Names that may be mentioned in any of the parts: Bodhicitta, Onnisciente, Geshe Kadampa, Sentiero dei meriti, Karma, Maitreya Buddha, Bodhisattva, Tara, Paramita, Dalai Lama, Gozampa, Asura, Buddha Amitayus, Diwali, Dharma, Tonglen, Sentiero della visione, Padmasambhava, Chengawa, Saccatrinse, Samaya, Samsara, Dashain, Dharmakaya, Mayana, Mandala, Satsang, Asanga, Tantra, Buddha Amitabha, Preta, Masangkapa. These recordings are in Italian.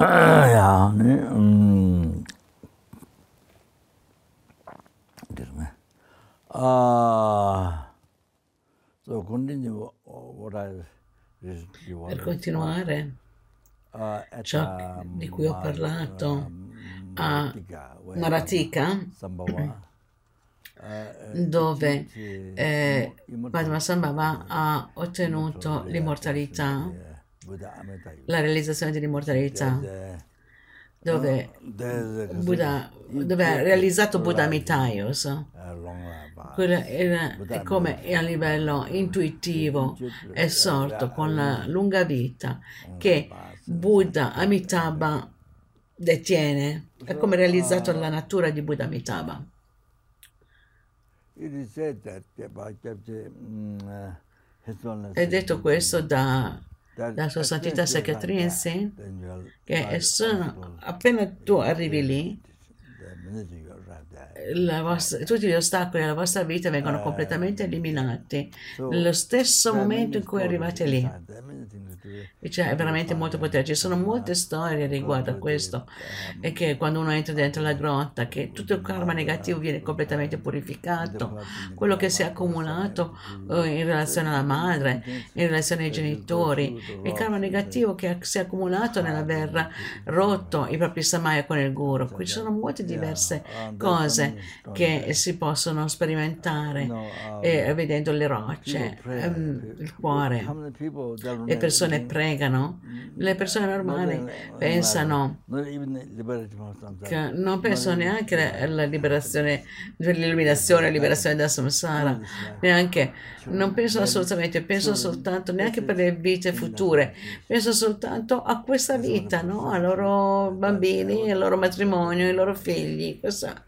Yani, per continuare ciò di cui ho parlato a Maratika, dove Padmasambhava ha ottenuto l'immortalità, la realizzazione dell'immortalità, dove ha realizzato Buddha Amitayus. È come a livello intuitivo è sorto con la lunga vita che Buddha Amitabha detiene, è come realizzato la natura di Buddha Amitabha. È detto questo da sua santità Saccatrinse, che sono, appena tu arrivi lì, tutti gli ostacoli alla vostra vita vengono completamente eliminati nello stesso momento in cui arrivate lì. E cioè, è veramente molto potere. Ci sono molte storie riguardo a questo, e che quando uno entra dentro la grotta, che tutto il karma negativo viene completamente purificato, quello che si è accumulato in relazione alla madre, in relazione ai genitori, il karma negativo che si è accumulato nell'aver rotto i propri samaya con il guru. Qui ci sono molte diverse cose che si possono sperimentare vedendo le rocce, il cuore. Le persone pregano, le persone normali pensano che non pensano neanche alla liberazione, dell'illuminazione, liberazione da samsara, neanche, non pensano assolutamente, pensano soltanto neanche per le vite future, pensano soltanto a questa vita, no? Ai loro bambini, al loro matrimonio, ai loro figli, questa.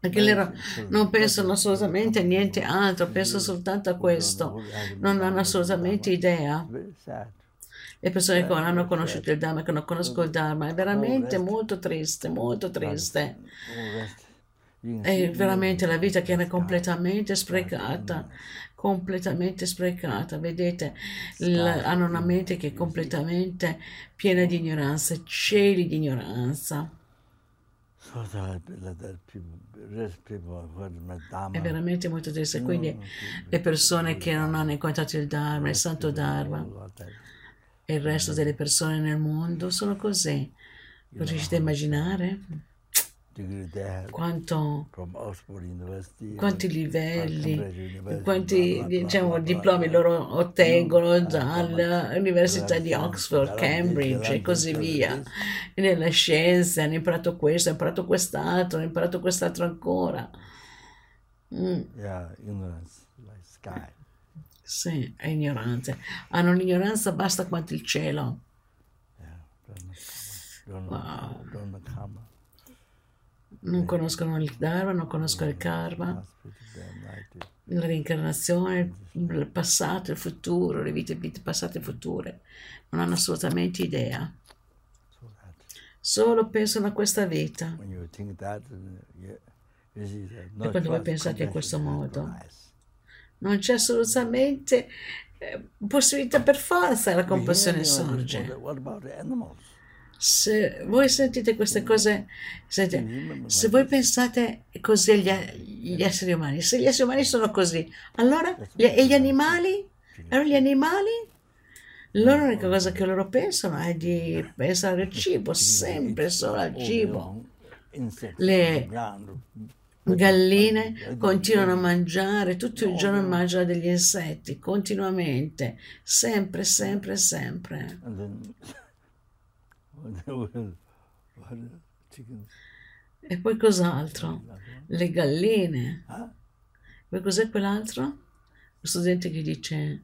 Perché loro non pensano assolutamente a niente altro, pensano soltanto a questo, non hanno assolutamente idea. Le persone che non hanno conosciuto il Dharma, che non conoscono il Dharma, è veramente molto triste, molto triste. È veramente la vita che è completamente sprecata, completamente sprecata. Vedete, hanno una mente che è completamente piena di ignoranza, cieli di ignoranza. È veramente molto triste. Quindi le persone che non hanno incontrato il Dharma, il santo Dharma, e il resto delle persone nel mondo sono così. Riuscite a immaginare quanti livelli, quanti, diciamo, diplomi loro ottengono dall'università di Oxford, Cambridge e così via. E nella scienza hanno imparato questo, hanno imparato quest'altro, hanno imparato quest'altro ancora. Sì, è ignorante. Hanno l'ignoranza basta quanto il cielo. Wow. Non conoscono il Dharma, non conoscono il Karma, la reincarnazione, il passato, il futuro, le vite passate e future. Non hanno assolutamente idea. Solo pensano a questa vita. E quando voi pensate in questo modo, non c'è assolutamente possibilità, per forza la compassione sorge. Se voi sentite queste cose, se voi pensate così agli esseri umani, se gli esseri umani sono così, allora gli animali? Allora gli animali? Loro l'unica cosa che loro pensano è di pensare al cibo, sempre solo al cibo. Le galline continuano a mangiare, tutto il giorno mangiano degli insetti, continuamente, sempre, sempre, sempre. E poi cos'altro? Le galline. Poi cos'è quell'altro? Lo studente che dice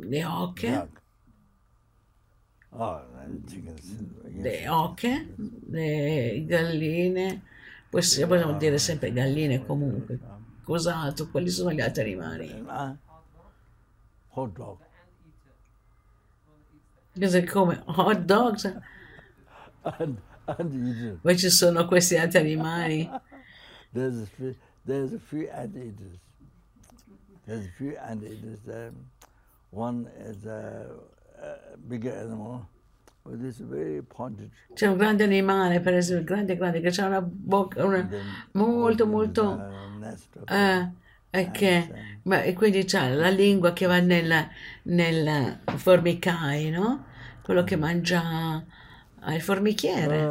le oche. Le oche, le galline. Poi possiamo dire sempre galline comunque. Cos'altro? Quali sono gli altri animali? Hot dog. Come hot dogs, poi ci sono questi altri animali. There's a few anteaters. One is a bigger animal. C'è un grande animale, per esempio, grande, che ha una bocca molto, e quindi c'ha la lingua che va nel formicaio, no? Quello che mangia il formichiere.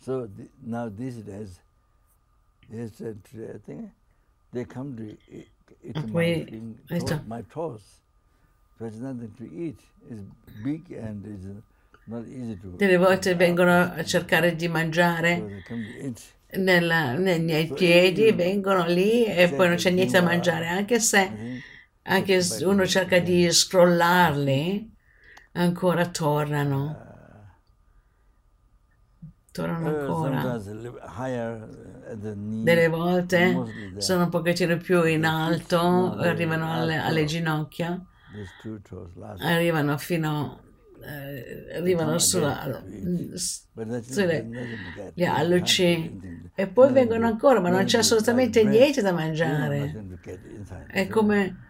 So now these days, yesterday I think they come to eat my toes. There's nothing to eat. It's big and it's not easy to. Delle volte vengono a cercare di mangiare nei miei piedi, vengono lì e poi non c'è niente da mangiare, anche se uno cerca di scrollarli, ancora tornano. Delle volte sono un pochettino più in alto, arrivano alle ginocchia, arrivano fino sulle alluci e poi vengono ancora, ma non c'è assolutamente niente da mangiare. È come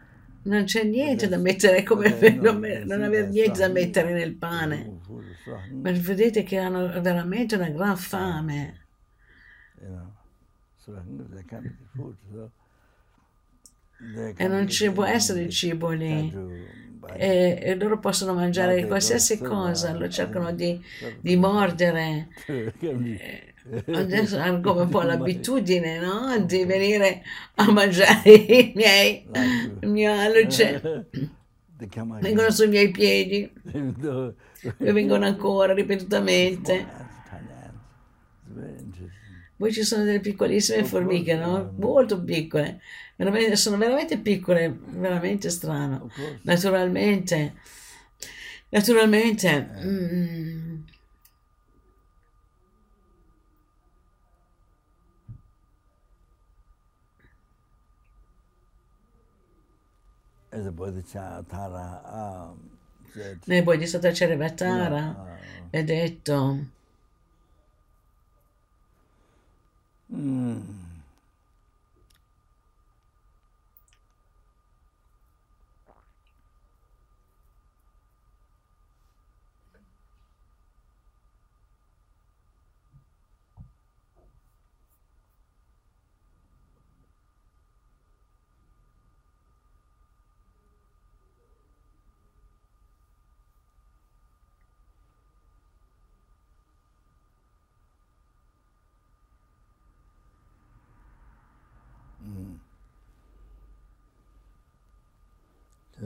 non c'è niente da mettere, è come non avere niente da mettere nel pane. Ma vedete che hanno veramente una gran fame. E non ci può essere cibo lì. E loro possono mangiare qualsiasi cosa, lo cercano di mordere. Adesso hanno come un po' l'abitudine, no? Di venire a mangiare il mio alluce. Vengono sui miei piedi e vengono ancora ripetutamente. Poi ci sono delle piccolissime formiche, no? Molto piccole, sono veramente piccole, veramente strano. Naturalmente. Nel Bodhicitta c'era Tara e ha detto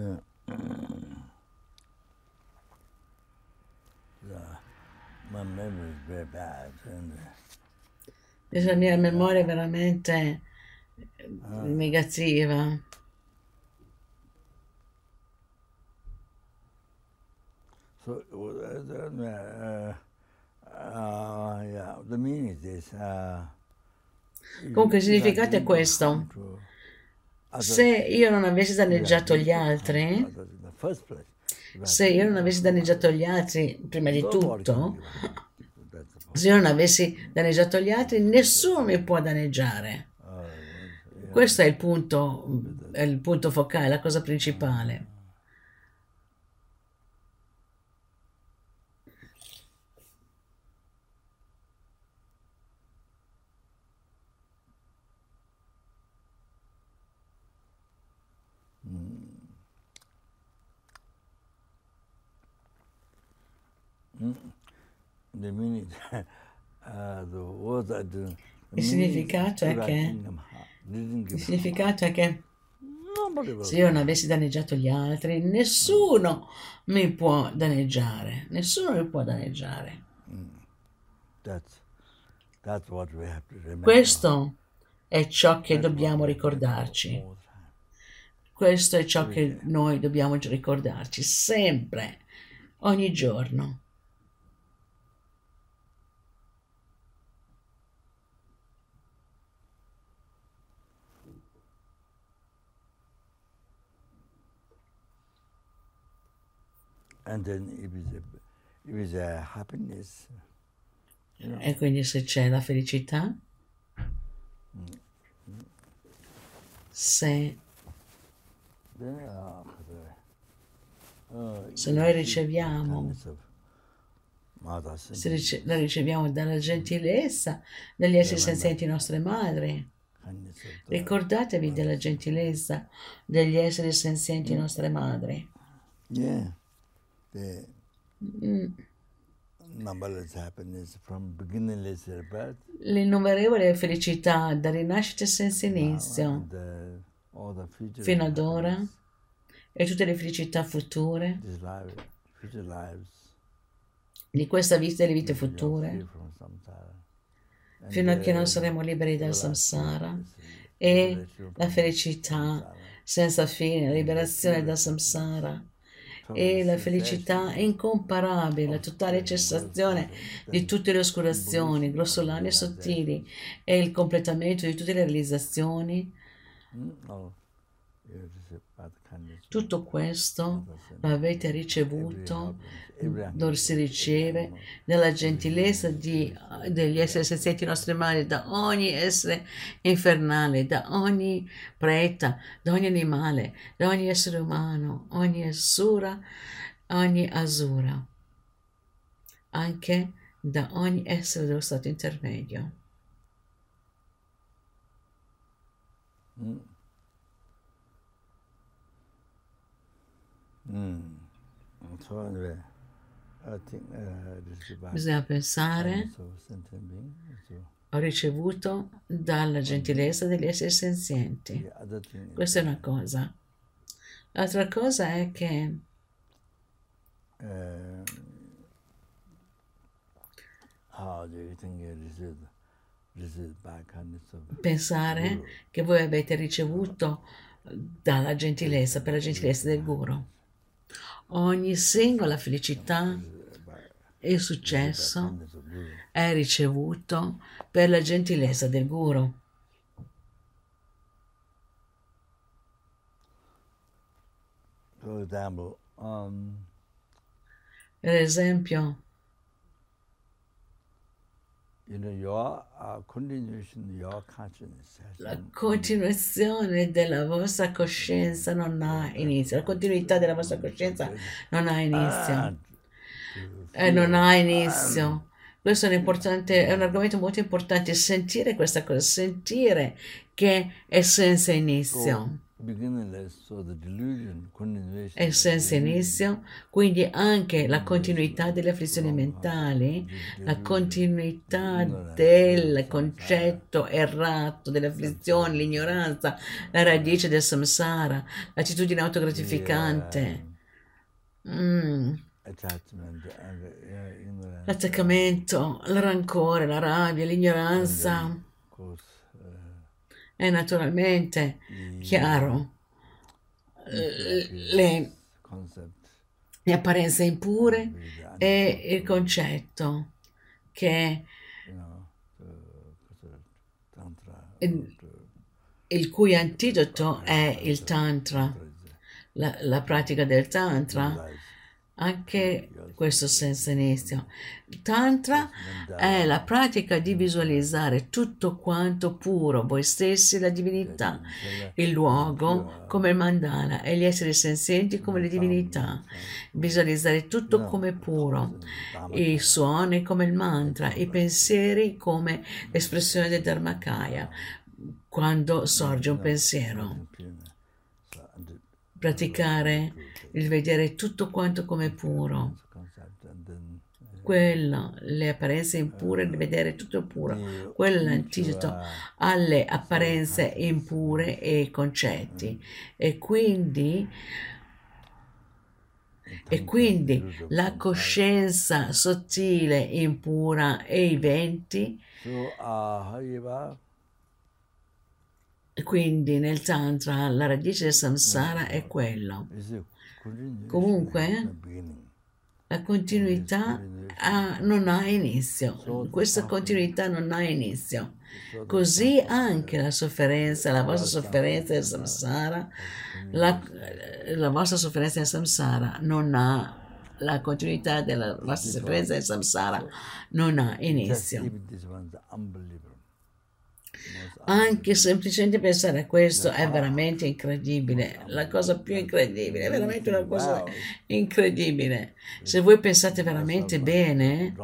la mia memoria è veramente negativa. Comunque il significato è questo. Se io non avessi danneggiato gli altri, prima di tutto, se io non avessi danneggiato gli altri, nessuno mi può danneggiare. Questo è il punto focale, la cosa principale. Il significato è che se io non avessi danneggiato gli altri, nessuno mi può danneggiare. Questo è ciò che dobbiamo ricordarci. Questo è ciò che noi dobbiamo ricordarci sempre, ogni giorno. E quindi se c'è la felicità, se noi riceviamo, la riceviamo dalla gentilezza degli esseri senzienti nostre madri. Ricordatevi della gentilezza degli esseri senzienti nostre madri. L'innumerevole felicità da rinascita senza inizio fino ad ora e tutte le felicità future di questa vita e le vite future, fino a che non saremo liberi dal samsara, e la felicità senza fine, la liberazione dal samsara e la felicità incomparabile, la totale cessazione di tutte le oscurazioni grossolane e sottili e il completamento di tutte le realizzazioni. Tutto questo lo avete ricevuto, lo si riceve dalla gentilezza degli esseri senzienti nostri madri, da ogni essere infernale, da ogni preta, da ogni animale, da ogni essere umano, ogni asura, anche da ogni essere dello stato intermedio. Bisogna pensare, ho ricevuto dalla gentilezza degli esseri senzienti. Questa è una cosa. L'altra cosa è che pensare che voi avete ricevuto dalla gentilezza, per la gentilezza del guru. Ogni singola felicità e successo è ricevuto per la gentilezza del guru. Per esempio, la continuazione della vostra coscienza non ha inizio, la continuità della vostra coscienza non ha inizio. Questo è un importante, è un argomento molto importante, sentire questa cosa, sentire che è senza inizio. E senza inizio, quindi anche la continuità delle afflizioni mentali, la continuità del concetto errato delle afflizioni, l'ignoranza, la radice del samsara, l'attitudine autogratificante, l'attaccamento, il rancore, la rabbia, l'ignoranza. È naturalmente chiaro le apparenze impure e il concetto che il cui antidoto è il tantra, la pratica del tantra. Anche questo senza inizio. Tantra è la pratica di visualizzare tutto quanto puro, voi stessi, la divinità, il luogo come il mandala e gli esseri senzienti come le divinità. Visualizzare tutto come puro, i suoni come il mantra, i pensieri come l'espressione del Dharmakaya, quando sorge un pensiero. Praticare il vedere tutto quanto come puro, quello, le apparenze impure, il vedere tutto puro, quello è l'antidoto alle apparenze impure e concetti, e quindi la coscienza sottile impura e i venti. Quindi nel tantra la radice del samsara è quello. Comunque la continuità non ha inizio, questa continuità non ha inizio. Così anche la sofferenza, la vostra sofferenza del samsara, la vostra sofferenza del samsara non ha la continuità della nostra esperienza del samsara non ha inizio. Anche semplicemente pensare a questo è veramente incredibile, la cosa più incredibile, è veramente una cosa incredibile. Se voi pensate veramente bene,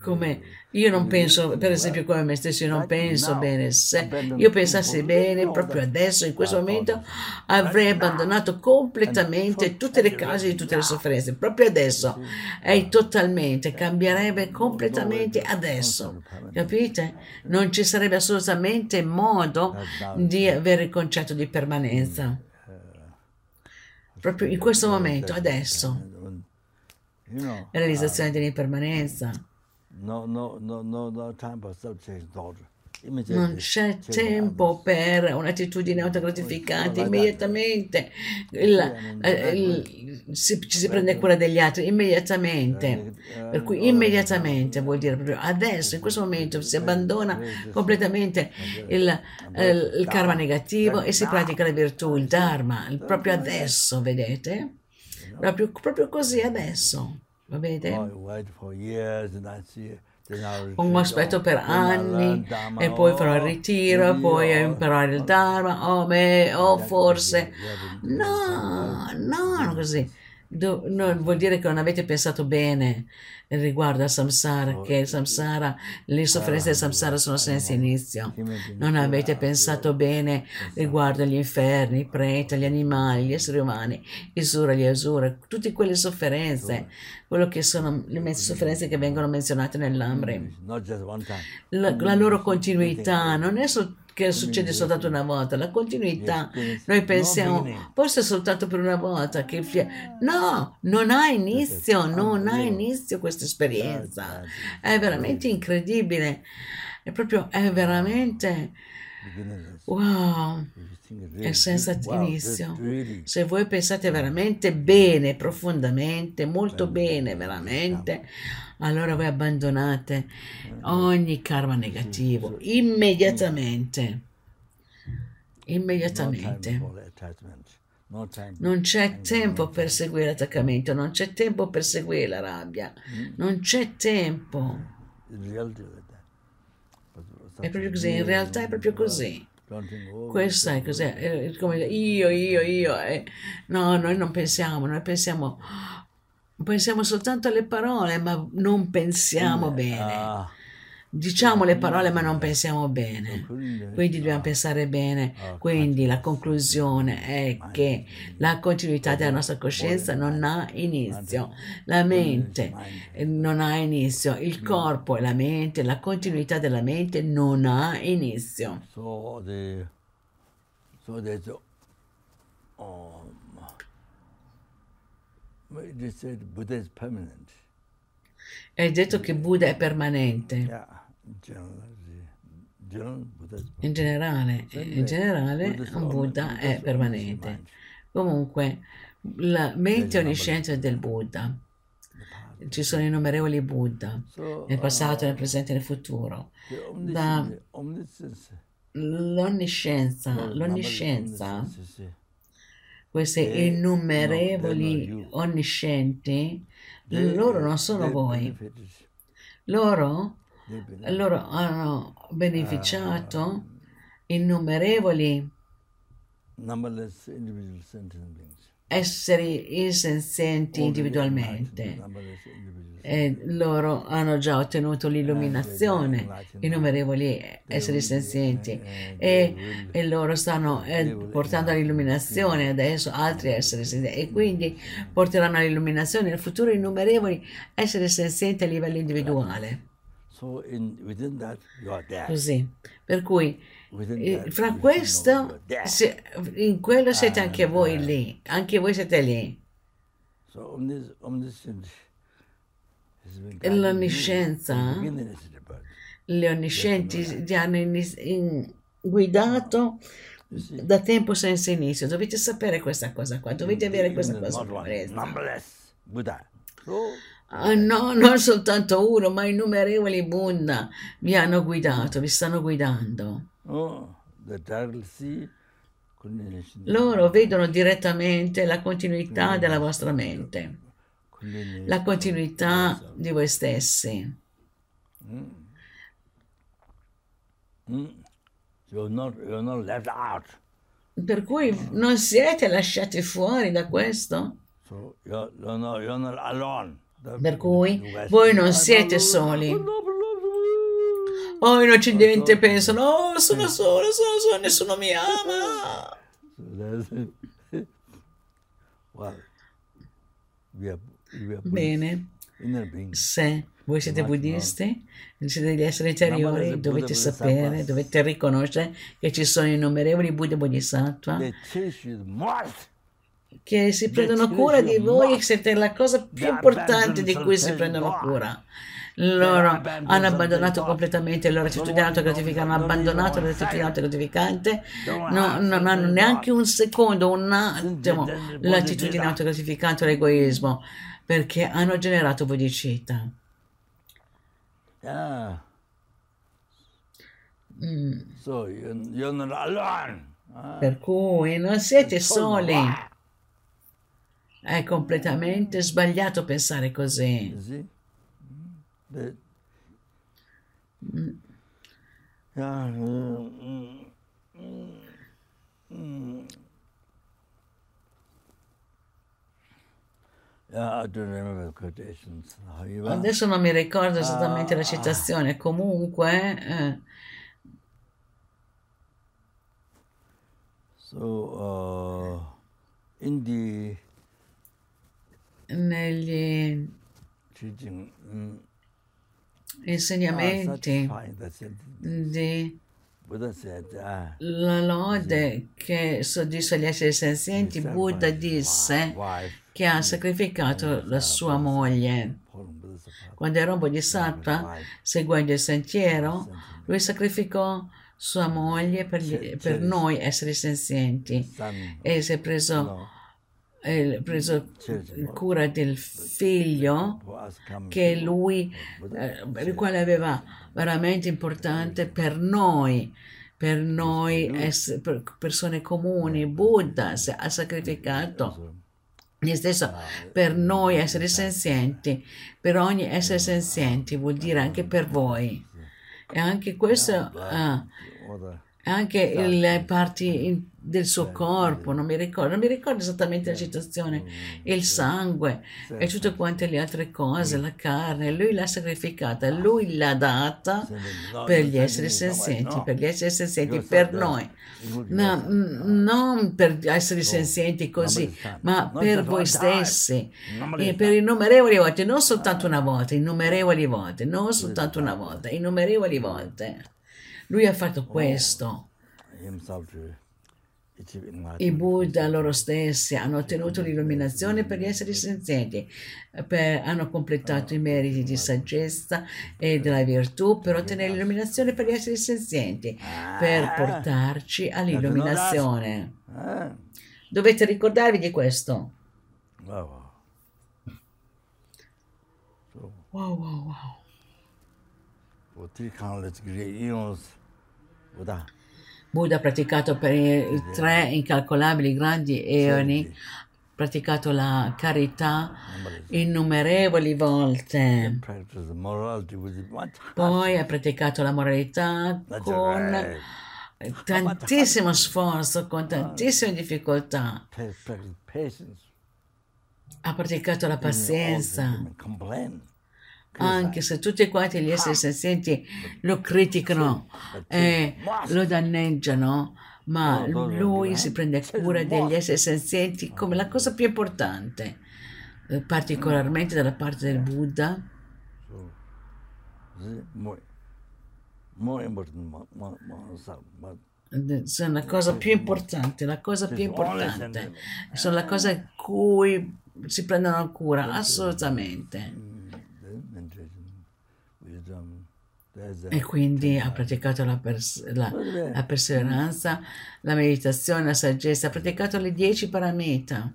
come io non penso, per esempio come me stesso, io non penso bene, se io pensassi bene proprio adesso, in questo momento, avrei abbandonato completamente tutte le cause di tutte le sofferenze, proprio adesso, e totalmente, cambierebbe completamente adesso, capite? Non ci sarebbe assolutamente modo di avere il concetto di permanenza proprio in questo momento, adesso, la realizzazione dell'impermanenza. Non c'è tempo per un'attitudine autogratificante, immediatamente ci si prende cura degli altri, immediatamente, per cui immediatamente vuol dire proprio adesso, in questo momento si abbandona completamente il karma negativo e si pratica la virtù, il dharma, proprio adesso, vedete? Proprio così adesso, va bene? Un aspetto per anni e poi farò il ritiro, poi imparare il Dharma, forse. No, no, così. Vuol dire che non avete pensato bene riguardo al samsara, che il samsara, le sofferenze del samsara sono senza inizio. Non avete pensato bene riguardo agli inferni, i preti, gli animali, gli esseri umani, i sura, gli asura, tutte quelle sofferenze, quello che sono le sofferenze che vengono menzionate nell'Amri. La loro continuità non è soltanto che succede soltanto una volta, la continuità, noi pensiamo forse soltanto per una volta, che no, non ha inizio questa esperienza, è veramente incredibile, è veramente wow, è senza inizio. Se voi pensate veramente bene, profondamente, molto bene, veramente, allora voi abbandonate ogni karma negativo immediatamente. Non c'è tempo per seguire l'attaccamento, non c'è tempo per seguire la rabbia, non c'è tempo, è proprio così, in realtà è proprio così. Questo è cos'è, è come io, no, noi non pensiamo, pensiamo soltanto alle parole, ma non pensiamo bene. Diciamo le parole, ma non pensiamo bene. Quindi dobbiamo pensare bene. Quindi la conclusione è che la continuità della nostra coscienza non ha inizio. La mente non ha inizio. Il corpo e la mente, la continuità della mente non ha inizio. È detto che Buddha è permanente. In generale, un Buddha è permanente. Comunque, la mente onnisciente è del Buddha. Ci sono innumerevoli Buddha, nel passato, nel presente e nel futuro. L'onniscienza, questi innumerevoli onniscienti, loro non sono voi, loro hanno beneficiato innumerevoli esseri insenzienti individualmente, e loro hanno già ottenuto l'illuminazione, innumerevoli esseri senzienti, e loro stanno portando all'illuminazione adesso altri esseri senzienti, e quindi porteranno all'illuminazione nel futuro innumerevoli esseri senzienti a livello individuale. Così, per cui fra questo, in quello siete anche voi lì, L'onniscienza, gli onniscienti ti hanno guidato da tempo senza inizio. Dovete sapere questa cosa qua, dovete avere questa cosa presa. No, non soltanto uno, ma innumerevoli Buddha vi hanno guidato, vi stanno guidando. Loro vedono direttamente la continuità della vostra mente, la continuità di voi stessi. Per cui non siete lasciati fuori da questo? Per cui voi non siete soli. Oh, in Occidente pensano, oh, sono solo, sono solo, nessuno mi ama. Bene, se voi siete buddisti, siete degli esseri interiori, dovete sapere, dovete riconoscere che ci sono innumerevoli Buddha e Bodhisattva che si prendono cura di voi e siete la cosa più importante di cui si prendono cura. Loro hanno abbandonato completamente il loro attitudinato gratificante, hanno abbandonato l'attitudinato gratificante, non hanno neanche un secondo, un attimo l'attitudinato gratificante o l'egoismo, perché hanno generato bodhicitta. Per cui non siete soli. È completamente sbagliato pensare così. Adesso non mi ricordo esattamente la citazione, comunque. Negli insegnamenti di la lode che soddisfa gli esseri senzienti, Buddha disse che ha sacrificato la sua moglie. Quando era un bodhisattva, seguendo il sentiero, lui sacrificò sua moglie per noi esseri senzienti e si è preso cura del figlio che lui, il quale aveva veramente importante per noi persone comuni. Buddha ha sacrificato gli stesso per noi esseri senzienti, per ogni essere senzienti, vuol dire anche per voi. E anche questo anche le parti del suo corpo, non mi ricordo esattamente la citazione, il sangue e tutte quante le altre cose, la carne, lui l'ha sacrificata, lui l'ha data per gli esseri senzienti, per noi, non per esseri senzienti così, ma per voi stessi, e per innumerevoli volte, non soltanto una volta, innumerevoli volte, non soltanto una volta, innumerevoli volte. Lui ha fatto questo. I Buddha loro stessi hanno ottenuto l'illuminazione per gli esseri senzienti, hanno completato i meriti di saggezza e della virtù per ottenere l'illuminazione per gli esseri senzienti, per portarci all'illuminazione. Dovete ricordarvi di questo. Wow. Buddha ha praticato per i 3 incalcolabili grandi eoni, praticato la carità innumerevoli volte, poi ha praticato la moralità con tantissimo sforzo, con tantissime difficoltà, ha praticato la pazienza, anche se tutti quanti gli esseri senzienti lo criticano e lo danneggiano, ma lui si prende cura degli esseri senzienti come la cosa più importante, particolarmente dalla parte del Buddha. Sono la cosa più importante, sono la cosa a cui si prendono cura, assolutamente. E quindi ha praticato la perseveranza, la meditazione, la saggezza, ha praticato le 10 paramita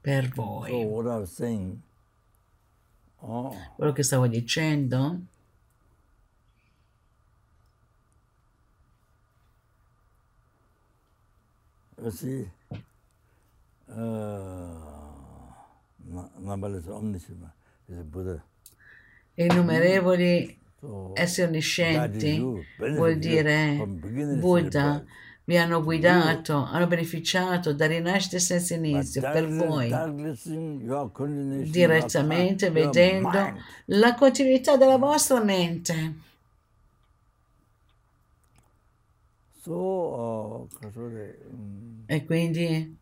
per voi. Quello che stavo dicendo così una bellezza onnisciente, il Buddha. Innumerevoli esseri onniscienti vuol dire Buddha vi hanno guidato, hanno beneficiato da rinascite senza inizio per voi, direttamente vedendo la continuità della vostra mente. E quindi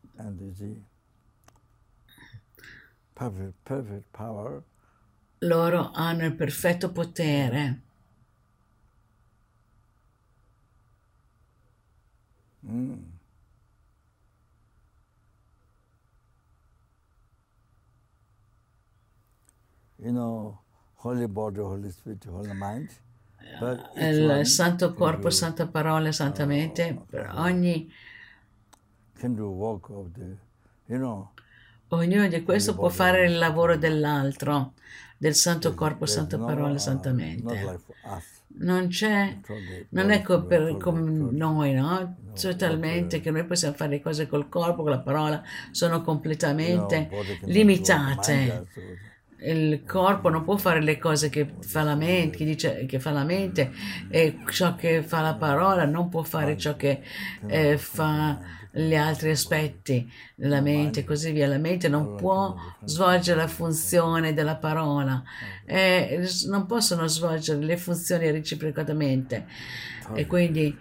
loro hanno il perfetto potere. You know, holy body, holy spirit, holy mind. Il santo corpo, santa parola, santa mente, per ogni ognuno di questo può fare il lavoro dell'altro, del santo corpo, santa parola, santa mente. Non c'è, non è come noi, no? Totalmente, che noi possiamo fare le cose col corpo, con la parola, sono completamente limitate. Il corpo non può fare le cose che fa la mente, e ciò che fa la parola non può fare ciò che fa gli altri aspetti della mente e così via. La mente non può svolgere la funzione della parola, non possono svolgere le funzioni reciprocamente, e quindi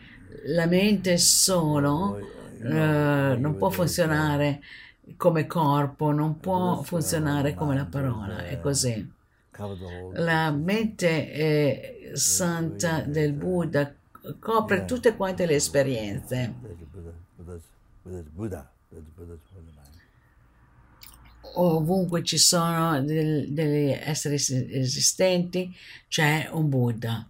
la mente solo non può funzionare come corpo, non può funzionare come la parola. È così. La mente santa del Buddha copre tutte quante le esperienze. Ovunque ci sono degli esseri esistenti c'è un Buddha.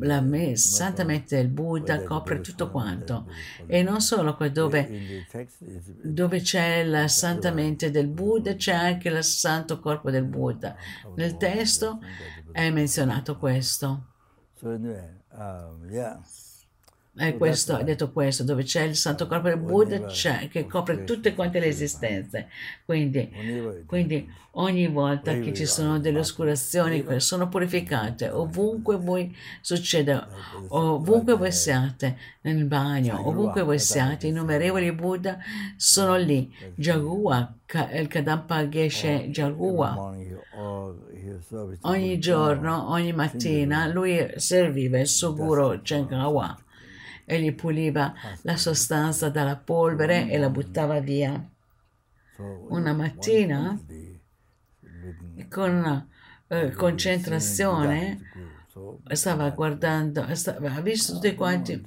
La santa mente del Buddha copre tutto quanto, e non solo qua dove c'è la santa mente del Buddha c'è anche il santo corpo del Buddha. Nel testo è menzionato questo, è questo, è detto questo, dove c'è il santo corpo del Buddha c'è, che copre tutte quante le esistenze. Quindi ogni volta che ci sono delle oscurazioni sono purificate, ovunque voi succeda, ovunque voi siate, nel bagno, ovunque voi siate, innumerevoli Buddha sono lì. Jagua, il Kadampa Geshe Jagua, ogni giorno, ogni mattina lui serviva il suo guru Chengawa e gli puliva la sostanza dalla polvere e la buttava via. Una mattina, con concentrazione, stava guardando, ha visto tutti quanti,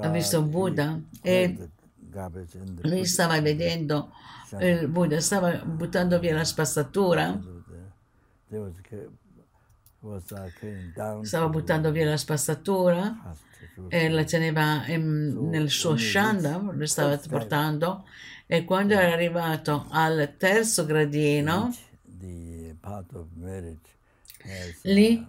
ha visto un Buddha, e lui stava vedendo il Buddha, stava buttando via la spazzatura, e la teneva nel suo shandam, lo stava portando, e quando era arrivato al terzo gradino lì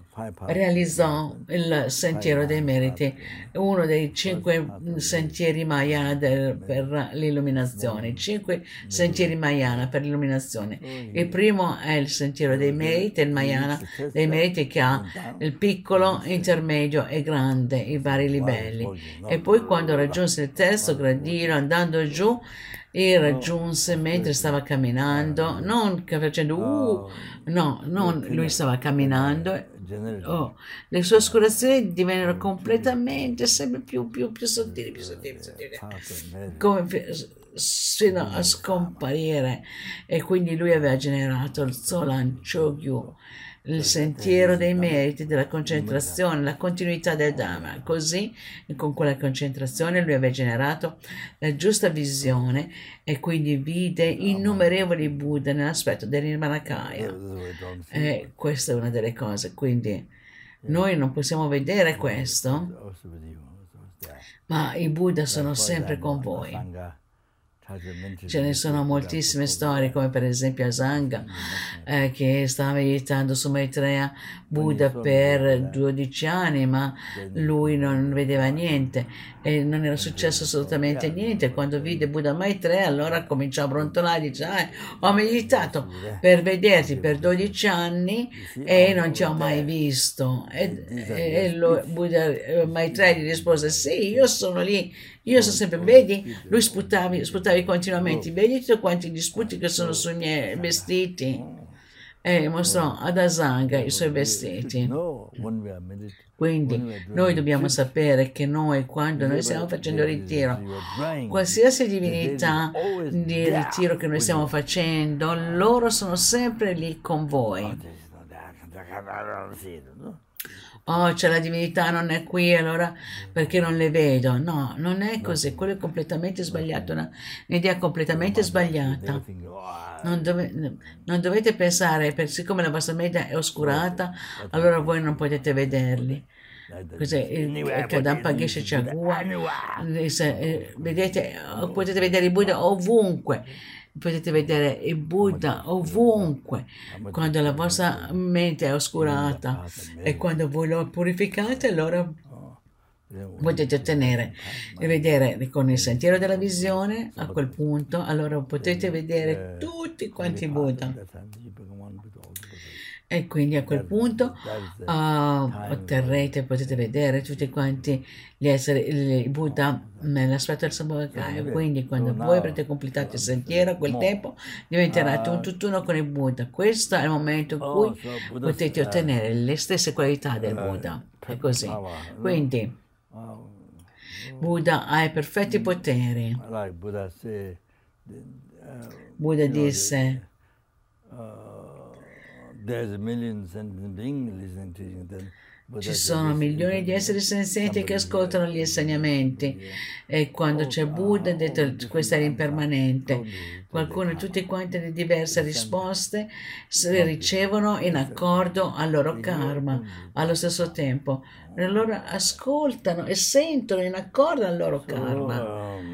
realizzò il sentiero dei meriti, uno dei 5 sentieri Mayana per l'illuminazione. 5 sentieri Mayana per l'illuminazione. Il primo è il sentiero dei meriti, il Mayana dei meriti, che ha il piccolo, intermedio e grande, i vari livelli. E poi quando raggiunse il terzo gradino, andando giù, e raggiunse mentre stava camminando, non facendo lui stava camminando, le sue oscurazioni divennero completamente sempre più sottili, come fino a scomparire, e quindi lui aveva generato il Solan Chogyu, il sentiero dei meriti, della concentrazione, la continuità del Dharma. Così, con quella concentrazione, lui aveva generato la giusta visione, e quindi vide innumerevoli Buddha nell'aspetto del Dharmakaya. E questa è una delle cose. Quindi noi non possiamo vedere questo, ma i Buddha sono sempre con voi. Ce ne sono moltissime storie, come per esempio Asanga, che stava meditando su Maitreya Buddha per 12 anni, ma lui non vedeva niente e non era successo assolutamente niente. Quando vide Buddha Maitreya, allora cominciò a brontolare, dice: ho meditato per vederti per 12 anni e non ti ho mai visto. E Maitreya gli rispose: sì, io sono lì, io sono sempre, vedi? Lui sputavi continuamente, vedi tutti quanti gli sputi che sono sui miei vestiti? E mostrò ad Asanga i suoi vestiti. Quindi noi dobbiamo sapere che noi, quando noi stiamo facendo il ritiro, qualsiasi divinità di ritiro che noi stiamo facendo, loro sono sempre lì con voi. Oh, c'è la divinità, non è qui, allora perché non le vedo? No, non è così, quello è completamente sbagliato, un'idea completamente sbagliata. Non dovete pensare, siccome la vostra mente è oscurata, allora voi non potete vederli. Il Kadampa Geshe Jagua, vedete, potete vedere il Buddha ovunque. Potete vedere il Buddha ovunque, quando la vostra mente è oscurata, e quando voi lo purificate, allora potete ottenere e vedere con il sentiero della visione. A quel punto allora potete vedere tutti quanti i Buddha, e quindi a quel punto potete vedere tutti quanti gli esseri, i Buddha nell'aspetto del Samaya. Quindi quando voi avrete completato il sentiero, a quel tempo diventerete un tutt'uno con il Buddha. Questo è il momento in cui potete ottenere le stesse qualità del Buddha. È così. Quindi Buddha ha i perfetti poteri. Buddha disse: ci sono milioni di esseri senzienti che ascoltano gli insegnamenti, e quando c'è Buddha ha detto: questa è l'impermanente. Qualcuno, tutti quanti le diverse risposte le ricevono in accordo al loro karma allo stesso tempo, e allora ascoltano e sentono in accordo al loro karma.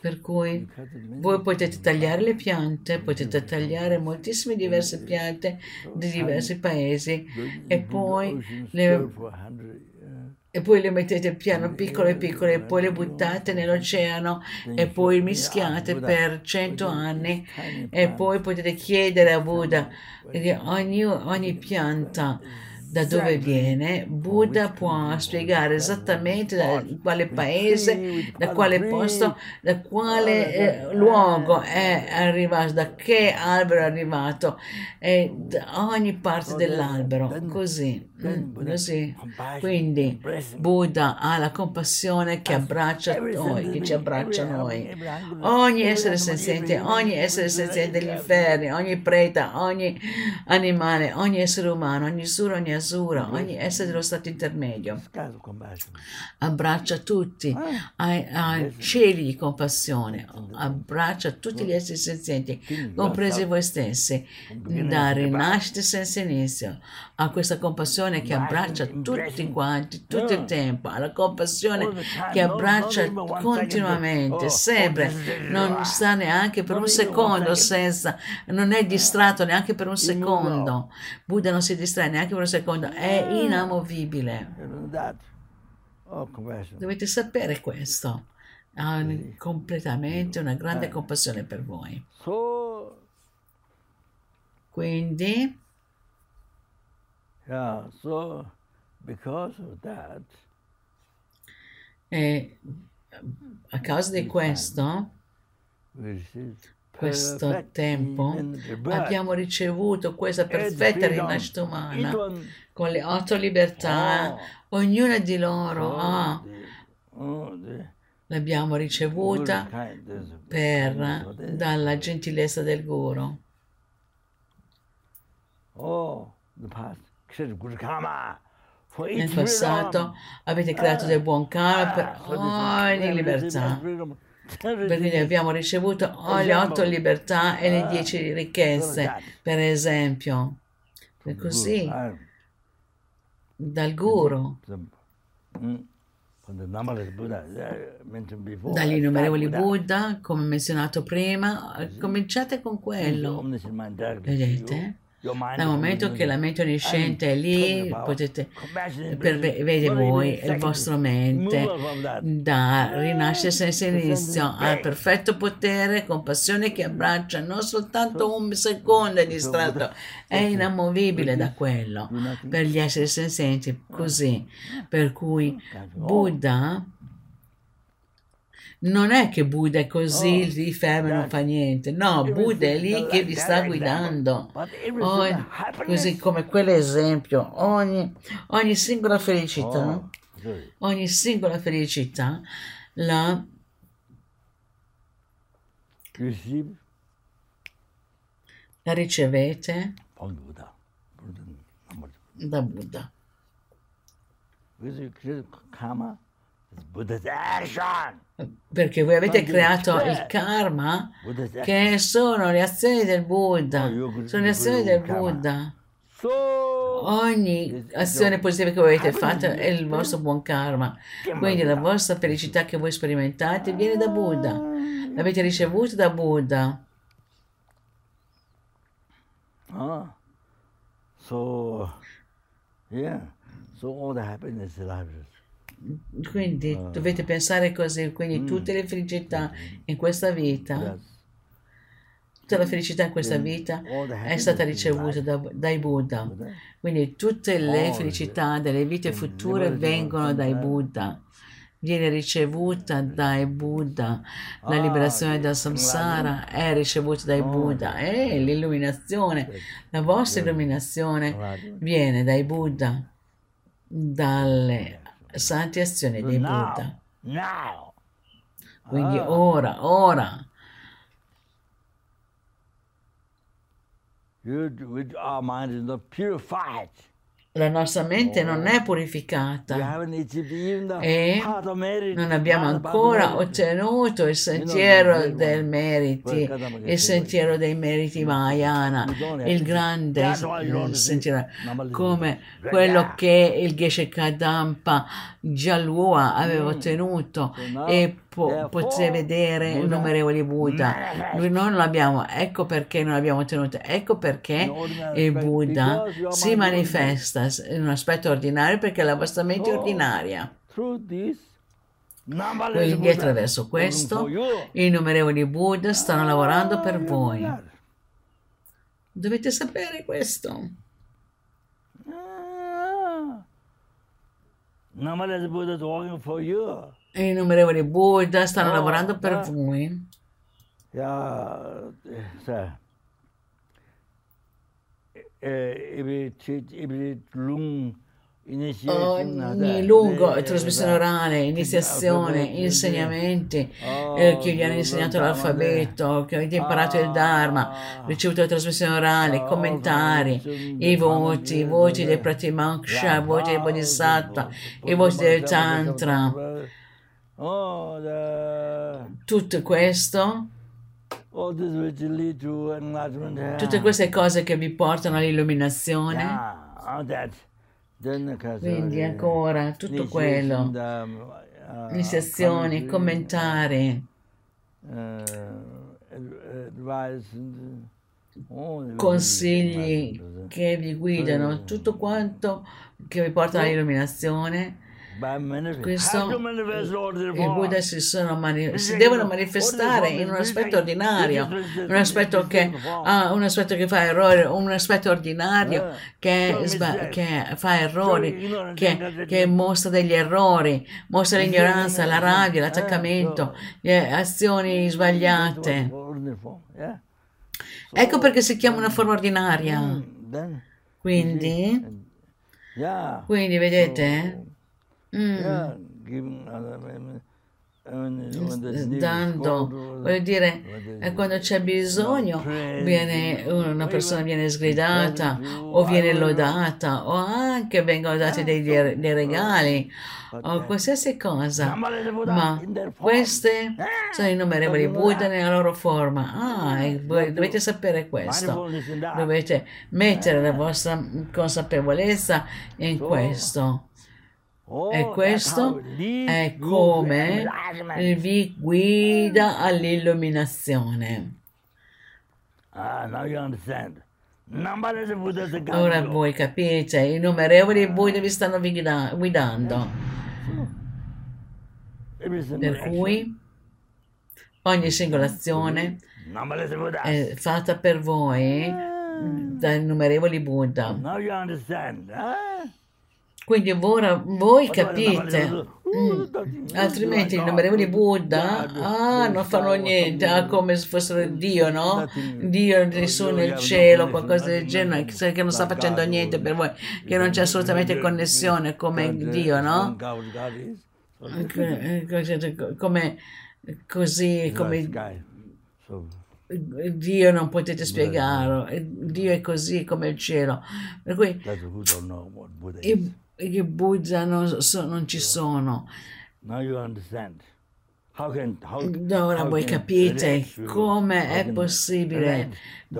Per cui voi potete tagliare le piante, potete tagliare moltissime diverse piante di diversi paesi, e poi le mettete piano piccole piccole, e poi le buttate nell'oceano, e poi mischiate per 100 anni, e poi potete chiedere a Buddha ogni pianta da dove viene. Buddha può spiegare esattamente da quale paese, da quale posto, da quale luogo è arrivato, da che albero è arrivato, e da ogni parte dell'albero, così. Così. Quindi Buddha ha la compassione che abbraccia noi, che ci abbraccia noi. Ogni essere senziente degli inferni, ogni preta, ogni animale, ogni essere umano, ogni sura, ogni Asura, ogni essere dello stato intermedio abbraccia tutti, ha cieli di compassione, abbraccia tutti gli esseri senzienti, compresi voi stessi, da rinascita senza inizio. Ha questa compassione che abbraccia tutti quanti, tutto il tempo, ha la compassione che abbraccia continuamente, sempre, non sta neanche per un secondo senza, non è distratto neanche per un secondo. Buddha non si distrae neanche per un secondo, è inamovibile. Dovete sapere questo. Ha completamente una grande compassione per voi. Quindi a causa di questo, tempo, abbiamo ricevuto questa perfetta rinascita umana con le 8 libertà. Ognuna di loro l'abbiamo ricevuta dalla gentilezza del Guru. Nel passato avete creato del buon karma per ogni libertà, perché abbiamo ricevuto le 8 libertà e le 10 ricchezze, per esempio, così dal Guru. Dagli innumerevoli Buddha, come menzionato prima, cominciate con quello. Vedete? Dal momento che la mente onnisciente è lì, potete vedere voi la vostra mente da rinascere senza inizio al perfetto potere, con passione che abbraccia non soltanto un secondo distratto, è inamovibile da quello per gli esseri senzienti, così per cui Buddha non è che Buddha è così, lì fermo e non fa niente. No, Buddha è lì che vi sta guidando. Così come quell'esempio, ogni singola felicità, la ricevete da Buddha. Perché voi avete creato il karma, che sono le azioni del Buddha, Ogni azione positiva che voi avete fatto è il vostro buon karma, quindi la vostra felicità che voi sperimentate viene da Buddha, l'avete ricevuta da Buddha. All the happiness in life. Quindi dovete pensare così, quindi tutte le felicità in questa vita, tutta la felicità in questa vita è stata ricevuta dai Buddha, quindi tutte le felicità delle vite future vengono dai Buddha, viene ricevuta dai Buddha, la liberazione dal samsara è ricevuta dai Buddha e l'illuminazione, la vostra illuminazione viene dai Buddha, dalle santi azioni dei Buddha. Quindi ora la nostra mente non è purificata e non abbiamo ancora ottenuto il sentiero dei meriti, il sentiero dei meriti Mayana, il grande sentiero, come quello che il Geshe Kadampa Jagua aveva ottenuto e poter vedere innumerevoli Buddha. Noi non l'abbiamo, ecco perché non l'abbiamo ottenuto, ecco perché il Buddha si manifesta in un aspetto ordinario, perché la vostra mente è ordinaria. Quindi attraverso questo innumerevoli Buddha stanno lavorando per voi. Dovete sapere questo. E innumerevoli Buddha stanno lavorando per voi. Ogni lungo trasmissione orale, iniziazione, insegnamenti, che vi hanno insegnato l'alfabeto, che avete imparato il Dharma, ricevuto la trasmissione orale, commentari, i voti dei Pratimaksha, i voti dei Bodhisattva, i voti del Tantra. Tutto questo, tutte queste cose che vi portano all'illuminazione, quindi ancora tutto quello, iniziazioni, commentari, consigli che vi guidano, tutto quanto che vi porta all'illuminazione. Questo, i Buddha si devono manifestare in un aspetto ordinario, un aspetto che fa errori, un aspetto ordinario che fa errori, che mostra degli errori, mostra l'ignoranza, la rabbia, l'attaccamento, le azioni sbagliate. Ecco perché si chiama una forma ordinaria. Quindi vedete? Dando, voglio dire, quando c'è bisogno una persona viene sgridata o viene lodata o anche vengono dati dei regali o qualsiasi cosa, ma queste sono innumerevoli Buddha nella loro forma. Dovete sapere questo, dovete mettere la vostra consapevolezza in questo. E questo è come vi guida all'illuminazione. Ora voi capite, innumerevoli Buddha vi stanno guidando. Per cui ogni singola azione è fatta per voi da innumerevoli Buddha. Quindi ora voi capite, altrimenti gli innumerevoli Buddha non fanno niente, come se fossero Dio, no? Dio, nessuno nel cielo, qualcosa del genere, che non sta facendo niente per voi, che non c'è assolutamente connessione come Dio, no? Come Dio non potete spiegarlo, Dio è così come il cielo. Per cui i Buddha non ci sono. Ora voi capite come è possibile,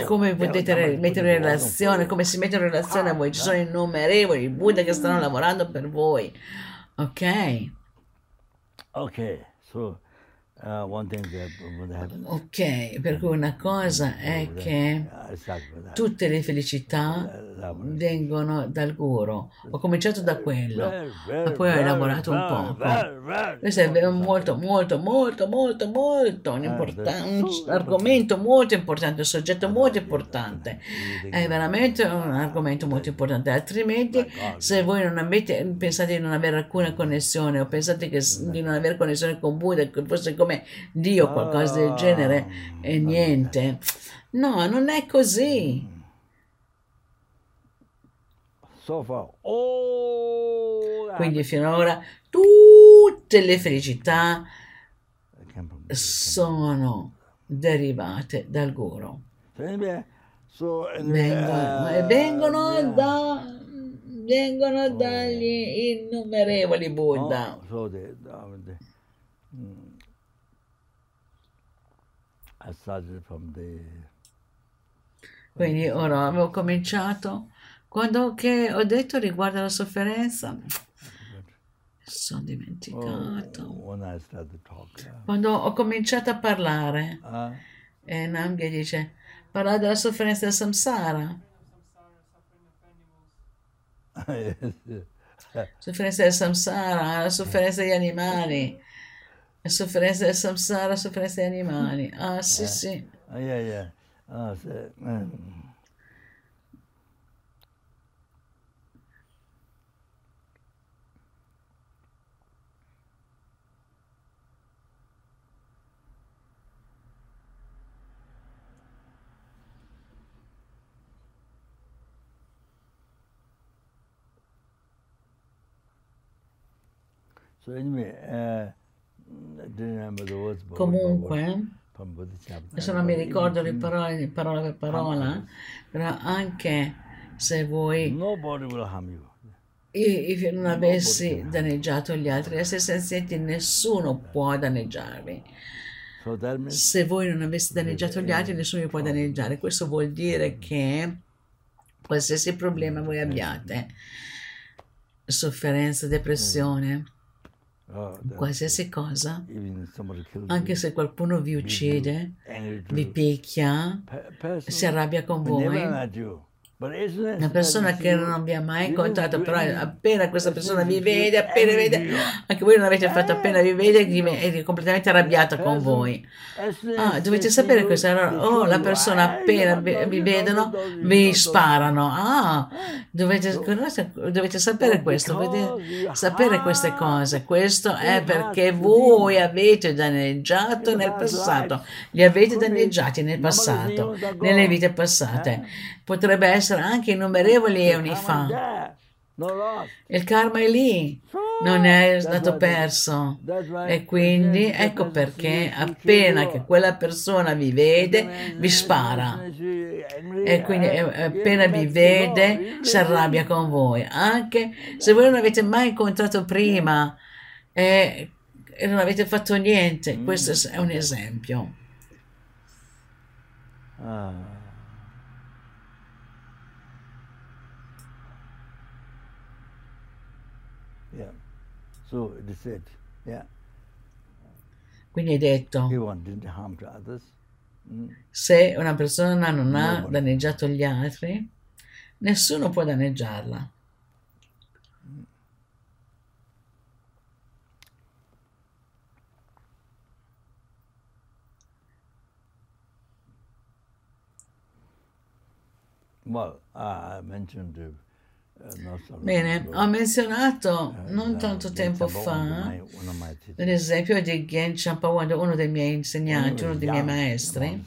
come potete mettere in relazione, come si mette in relazione a voi. Ci sono innumerevoli Buddha che stanno lavorando per voi. Ok? Ok, per cui una cosa è che tutte le felicità vengono dal guru. Ho cominciato da quello, ma poi ho elaborato un poco. Questo è molto un argomento molto importante, un soggetto molto importante. È veramente un argomento molto importante. Altrimenti, se voi non avete, pensate di non avere alcuna connessione, o pensate di non avere connessione con Buddha, forse come Dio, qualcosa del genere, e niente. No, non è così. Quindi finora tutte le felicità sono derivate dal guru. Vengono dagli innumerevoli Buddha. Quindi ora avevo cominciato quando che ho detto riguardo alla sofferenza, sono dimenticato. Quando ho cominciato a parlare, e Namgye dice parlare della sofferenza del samsara. Sofferenza del samsara, la sofferenza degli animali. Sofferenza del samsara, sofferenza degli animali. Ah, sì, sì. So anyway, comunque adesso non mi ricordo le parole parola per parola, però anche se voi io non avessi danneggiato gli altri esseri senzienti, nessuno può danneggiarvi. Se voi non avessi danneggiato gli altri, nessuno vi può danneggiare. Questo vuol dire che qualsiasi problema voi abbiate, sofferenza, depressione, qualsiasi cosa, anche se qualcuno vi uccide, vi picchia, si arrabbia con voi, una persona che non abbia mai incontrato, però appena questa persona vi vede, appena vede, anche voi non avete fatto, appena vi vede è completamente arrabbiata con voi. Dovete sapere questo. La persona appena vi vedono vi sparano. Dovete sapere questo, dovete sapere queste cose. Questo è perché voi avete danneggiato nel passato, li avete danneggiati nel passato, nelle vite passate. Potrebbe essere anche innumerevoli eoni fa. Il karma è lì, non è stato perso, e quindi ecco perché appena che quella persona vi vede vi spara, e quindi appena vi vede si arrabbia con voi, anche se voi non avete mai incontrato prima e non avete fatto niente. Questo è un esempio. So it is said, yeah. Quindi hai detto, se una persona non ha danneggiato gli altri, nessuno può danneggiarla. Well, I mentioned bene, ho menzionato non tanto tempo fa l'esempio di Geshe Kadampa, uno dei miei insegnanti, uno dei miei maestri.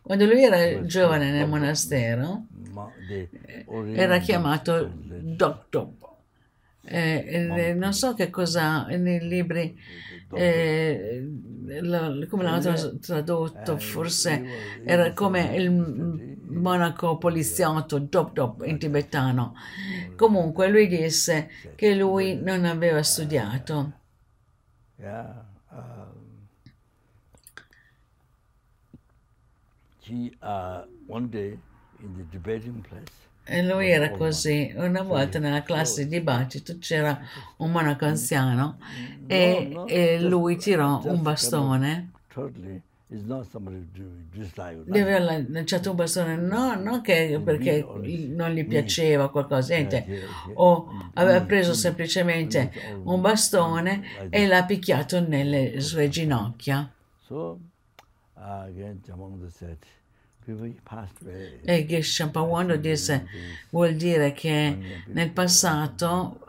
Quando lui era giovane nel monastero, era chiamato Doctor. Non so che cosa nei libri, come l'hanno tradotto, forse era come il monaco poliziotto, Dop Dop in tibetano. Comunque lui disse che lui non aveva studiato. E lui era così. Una volta nella classe di dibattito c'era un monaco anziano e lui tirò un bastone. Di aver lanciato un bastone, no, non che perché non gli piaceva qualcosa, niente, o aveva preso semplicemente un bastone e l'ha picchiato nelle sue ginocchia. E Geshe Kadampa disse, vuol dire che nel passato,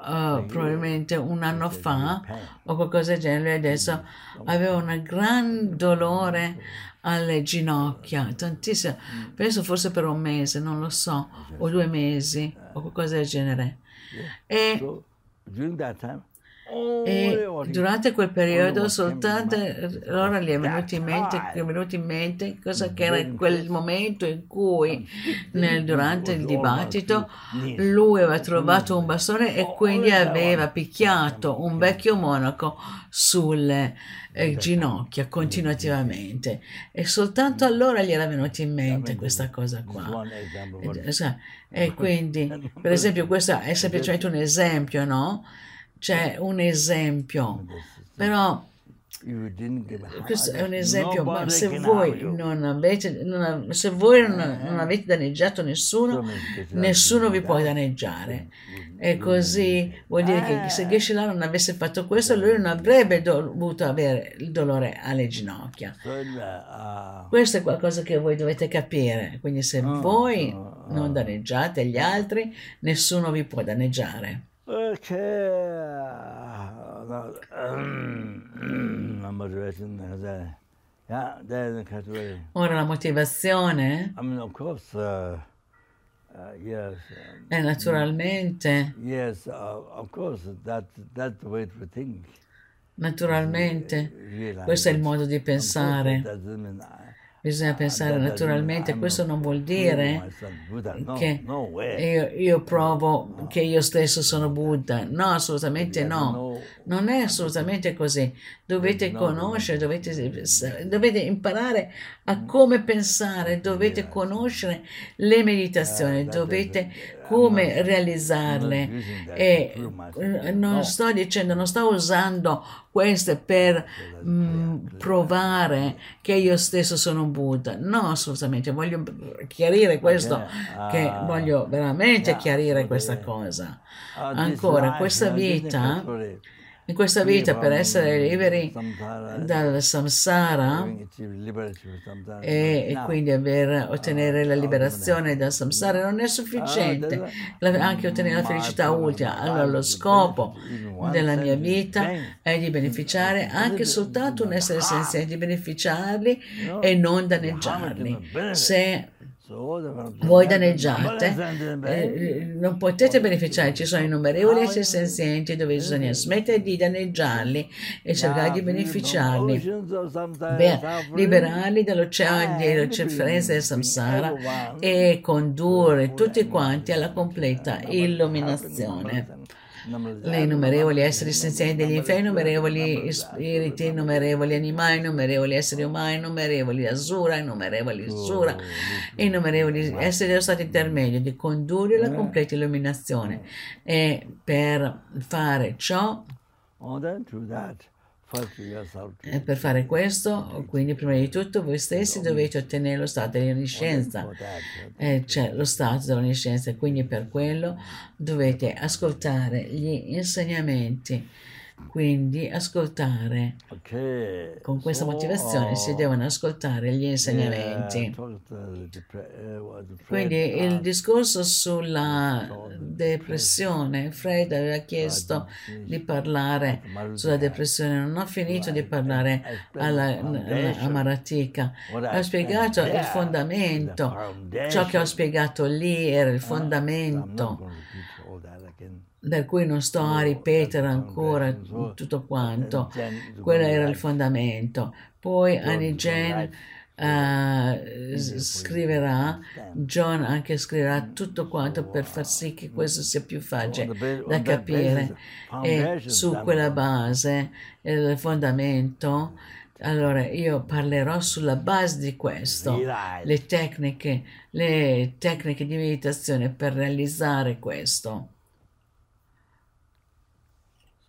probabilmente un anno fa o qualcosa del genere, adesso aveva un gran dolore alle ginocchia, tantissimo, penso forse per un mese, non lo so, o 2 mesi o qualcosa del genere. E durante quel periodo soltanto allora gli è venuto in mente, cosa che era quel momento in cui durante il dibattito lui aveva trovato un bastone e quindi aveva picchiato un vecchio monaco sulle ginocchia continuativamente, e soltanto allora gli era venuta in mente questa cosa qua. E quindi, per esempio, questo è semplicemente un esempio, no? C'è un esempio, però questo è un esempio, ma se voi non avete danneggiato nessuno, nessuno vi può danneggiare. E così vuol dire che se Geshe Kadampa non avesse fatto questo, lui non avrebbe dovuto avere il dolore alle ginocchia. Questo è qualcosa che voi dovete capire. Quindi se voi non danneggiate gli altri, nessuno vi può danneggiare. Ora la motivazione è naturalmente questo è il modo di pensare. Bisogna pensare naturalmente. Questo non vuol dire che io provo che io stesso sono Buddha. No, assolutamente no. Non è assolutamente così. Dovete conoscere, dovete imparare a come pensare, dovete conoscere le meditazioni, dovete come realizzarle. E non sto dicendo, non sto usando queste per provare che io stesso sono un Buddha. No, assolutamente. Voglio chiarire questo, che voglio veramente chiarire questa cosa. Ancora, questa vita, in questa vita, per essere liberi dal samsara e quindi ottenere la liberazione dal samsara, non è sufficiente anche ottenere la felicità ultima. Allora lo scopo della mia vita è di beneficiare anche soltanto un essere senziente, di beneficiarli e non danneggiarli. Se voi danneggiate, non potete beneficiare. Ci sono innumerevoli esseri senzienti dove bisogna smettere di danneggiarli e cercare di beneficiarli. Liberarli dall'oceano delle sofferenze del samsara e condurre tutti quanti alla completa illuminazione. Le innumerevoli esseri senzienti degli inferi, innumerevoli spiriti, innumerevoli animali, innumerevoli esseri umani, innumerevoli asura, innumerevoli sura, innumerevoli esseri dello stato intermedio, di condurre la completa illuminazione. E per fare ciò Per fare questo, quindi, prima di tutto, voi stessi dovete ottenere lo stato dell'onniscienza, cioè lo stato dell'onniscienza, e quindi per quello dovete ascoltare gli insegnamenti. Quindi ascoltare, con questa motivazione si devono ascoltare gli insegnamenti. Quindi il discorso sulla depressione, Freud aveva chiesto di parlare sulla depressione, non ho finito di parlare a Maratika, ho spiegato il fondamento, ciò che ho spiegato lì era il fondamento, per cui non sto a ripetere ancora tutto quanto, quello era il fondamento. Poi Anigen scriverà, John anche scriverà tutto quanto per far sì che questo sia più facile da capire, e su quella base, il fondamento, allora io parlerò sulla base di questo, le tecniche di meditazione per realizzare questo.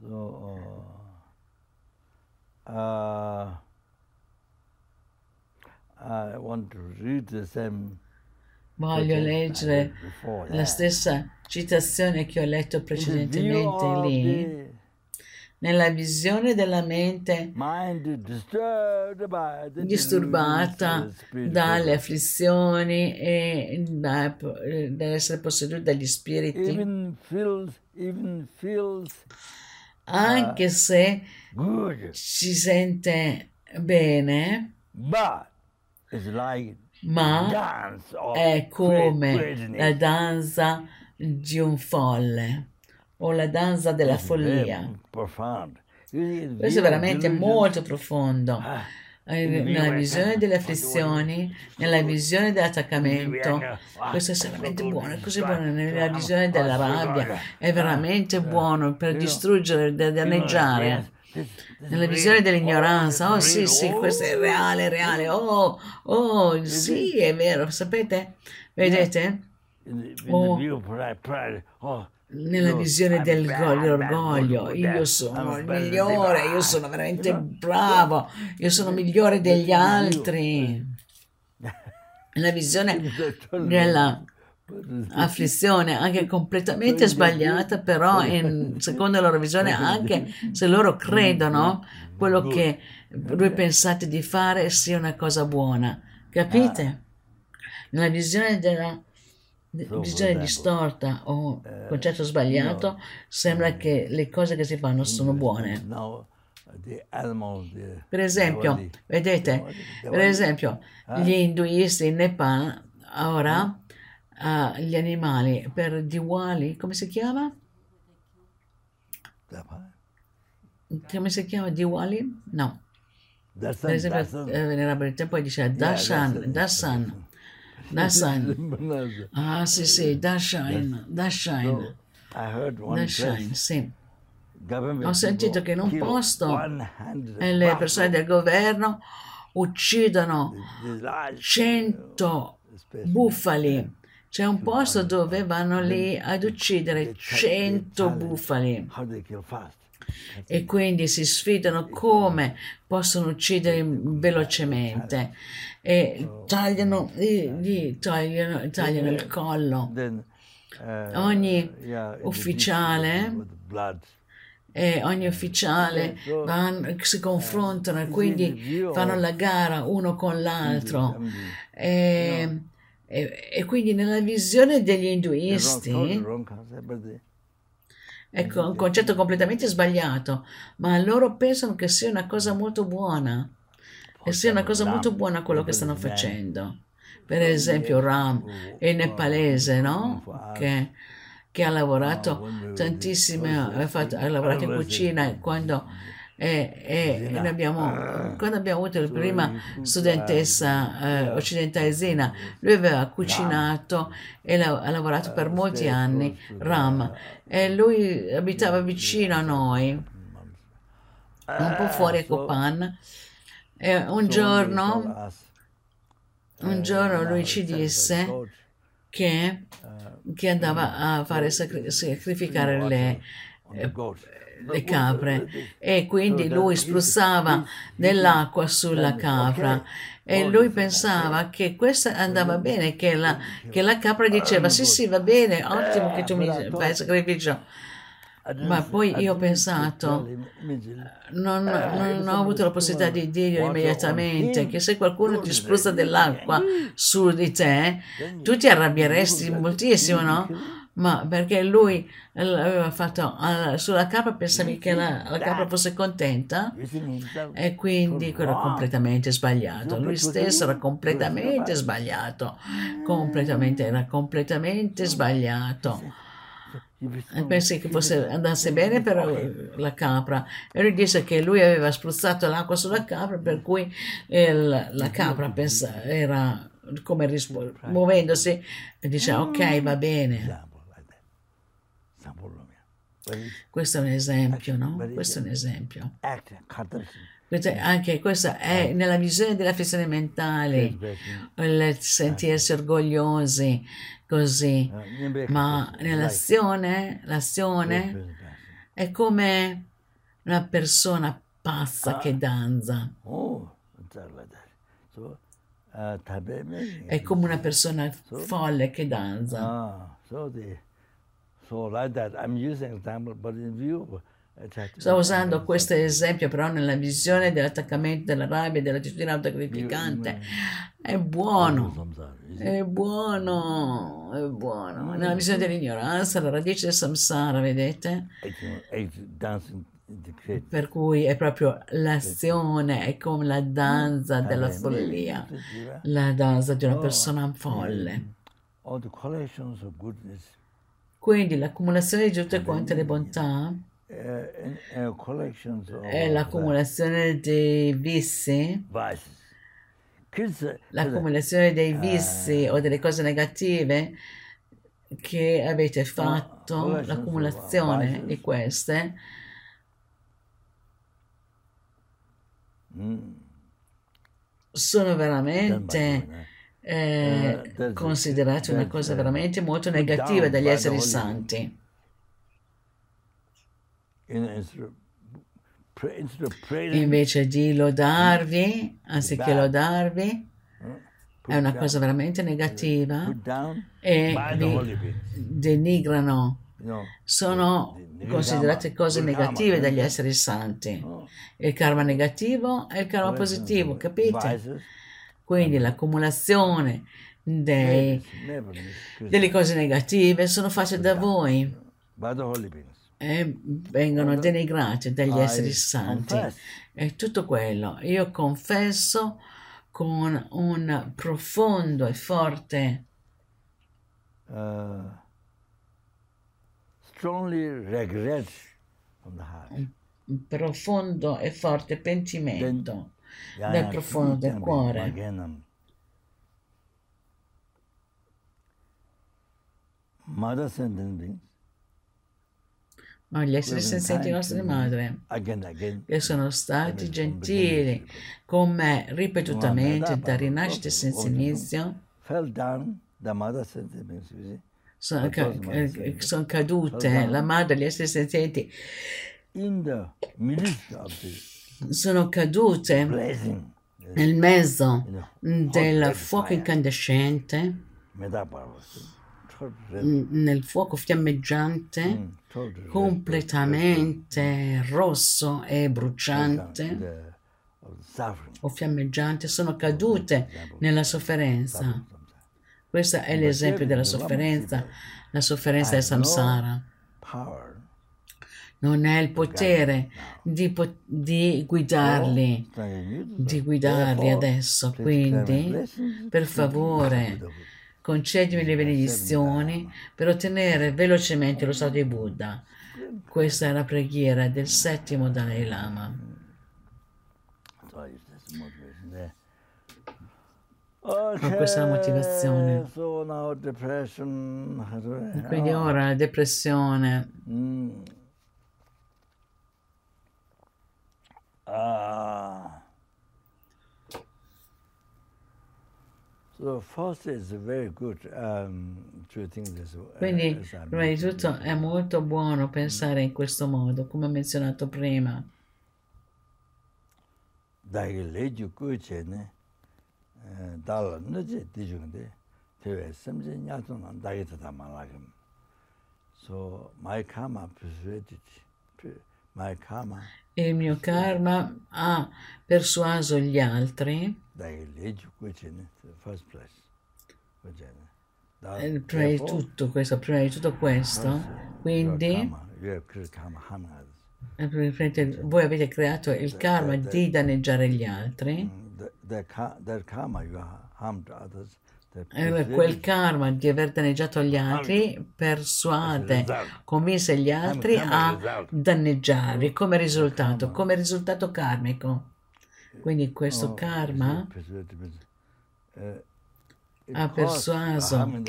Voglio leggere la stessa citazione che ho letto precedentemente lì. Nella visione della mente disturbata dalle afflizioni e dall'essere posseduta dagli spiriti, anche se si sente bene, ma è come la danza di un folle o la danza della follia. Questo è veramente molto profondo. Nella visione delle afflizioni, nella visione dell'attaccamento, questo è veramente buono, è così buono. Nella visione della rabbia è veramente buono per distruggere, danneggiare. Nella visione dell'ignoranza, oh sì, sì, questo è reale, oh sì, è vero, sapete? Vedete? Oh. Nella visione dell'orgoglio, io sono il migliore, io sono veramente bravo, io sono migliore degli altri. La visione della afflizione, anche completamente sbagliata, però secondo la loro visione, anche se loro credono quello che voi pensate di fare sia una cosa buona, capite? Nella visione della visione distorta o concetto sbagliato, sembra che le cose che si fanno sono buone. Per esempio, vedete, per esempio, gli induisti in Nepal, ora, gli animali, per Diwali, come si chiama? Come si chiama Diwali? No. Per esempio, venerabilità, poi dice Dashain. Dashain. Ah, sì, sì, Dashain. Dashain. Dashain, sì. Ho sentito che in un posto le persone del governo uccidono 100 bufali. C'è un posto dove vanno lì ad uccidere 100 bufali. E quindi si sfidano come possono uccidere velocemente, e tagliano il collo. Ogni ufficiale si confrontano, e quindi fanno la gara uno con l'altro, e quindi nella visione degli induisti è un concetto completamente sbagliato, ma loro pensano che sia una cosa molto buona, e sia una cosa molto buona quello che stanno facendo. Per esempio Ram, il nepalese, no? Che ha lavorato tantissimo, ha lavorato in cucina quando abbiamo avuto la prima studentessa occidentalesina. Lui aveva cucinato e ha lavorato per molti anni, Ram, e lui abitava vicino a noi, un po' fuori a Copan, e un giorno lui ci disse che andava a sacrificare le le capre, e quindi lui spruzzava dell'acqua sulla capra e lui pensava che questa andava bene, che la capra diceva sì sì va bene, ottimo che tu mi fai sacrificio. Ma poi io ho pensato, non ho avuto la possibilità di dirgli immediatamente che se qualcuno ti spruzza dell'acqua su di te, tu ti arrabbieresti moltissimo, no? Ma perché lui l'aveva fatto sulla capra, pensavi che la capra fosse contenta, e quindi quello era completamente sbagliato. Lui stesso era completamente sbagliato, Pensi che andasse bene per la capra, e lui disse che lui aveva spruzzato l'acqua sulla capra, per cui la capra era come muovendosi e diceva ok va bene. Questo è un esempio, no? Questo è un esempio. Anche questa è nella visione dell'affezione mentale, il sentirsi orgogliosi così, ma l'azione è come una persona pazza che danza, è come una persona folle che danza. Sto usando questo esempio, però nella visione dell'attaccamento, della rabbia, dell'attitudine autocriticante. È buono. Nella visione dell'ignoranza, la radice del samsara, vedete? Per cui è proprio l'azione, è come la danza della follia, la danza di una persona folle. Quindi l'accumulazione di tutte quante le bontà è l'accumulazione dei vizi, o delle cose negative che avete fatto, l'accumulazione di queste sono veramente considerate una cosa veramente molto negativa dagli esseri santi. Invece di lodarvi, anziché lodarvi, è una cosa veramente negativa e vi denigrano. Sono considerate cose negative dagli esseri santi. Il karma negativo e il karma positivo, capite? Quindi l'accumulazione delle cose negative sono fatte da voi e vengono denigrati dagli esseri santi. È tutto quello. Io confesso con un profondo e forte pentimento dal profondo del cuore. Ma gli esseri senzienti nostre madre, che sono stati gentili con me ripetutamente da rinascita senza inizio, sono cadute. La madre, gli esseri senzienti sono cadute nel mezzo del fuoco incandescente, nel fuoco fiammeggiante, completamente rosso e bruciante o fiammeggiante, sono cadute nella sofferenza. Questo è l'esempio della sofferenza. La sofferenza è samsara. Non è il potere di guidarli adesso. Quindi, per favore, concedimi le benedizioni per ottenere velocemente lo stato di Buddha. Questa è la preghiera del 7° Dalai Lama. Questa è la motivazione. Quindi ora la depressione. Quindi, prima di tutto, è molto buono pensare in questo modo, come ho menzionato prima. Il mio karma ha persuaso gli altri prima di tutto questo, quindi voi avete creato il karma di danneggiare gli altri. Quel karma di aver danneggiato gli altri persuade, convince gli altri a danneggiarli come risultato karmico. Quindi questo karma ha persuaso,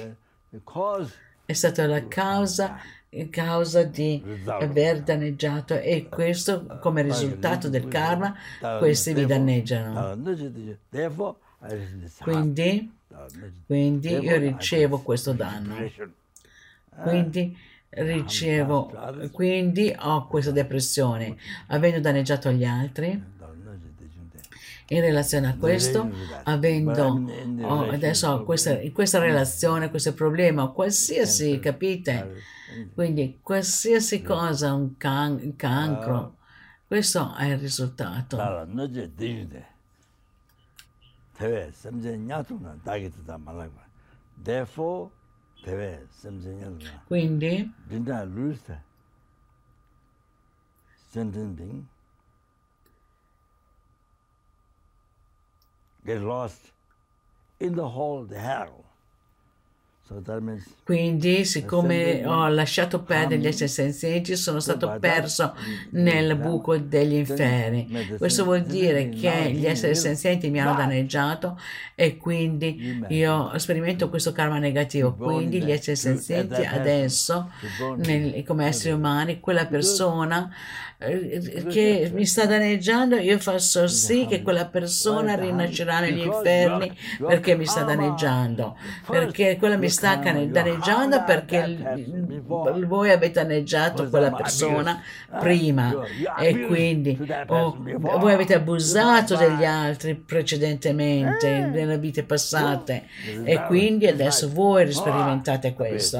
è stata la causa di aver danneggiato, e questo come risultato del karma questi vi danneggiano. Quindi io ricevo questo danno, quindi ho questa depressione, avendo danneggiato gli altri. In relazione a questo, adesso ho questa relazione, questo problema, qualsiasi, capite? Quindi qualsiasi cosa, un cancro, questo è il risultato. Quindi siccome ho lasciato perdere gli esseri senzienti, sono stato perso nel buco degli inferi. Questo vuol dire che gli esseri senzienti mi hanno danneggiato e quindi io sperimento questo karma negativo. Quindi gli esseri senzienti adesso, come esseri umani, quella persona che mi sta danneggiando, io faccio sì che quella persona rinascerà negli inferni perché mi sta danneggiando, perché quella mi sta danneggiando perché voi avete danneggiato quella persona prima, e quindi voi avete abusato degli altri precedentemente nelle vite passate, e quindi adesso voi risperimentate questo,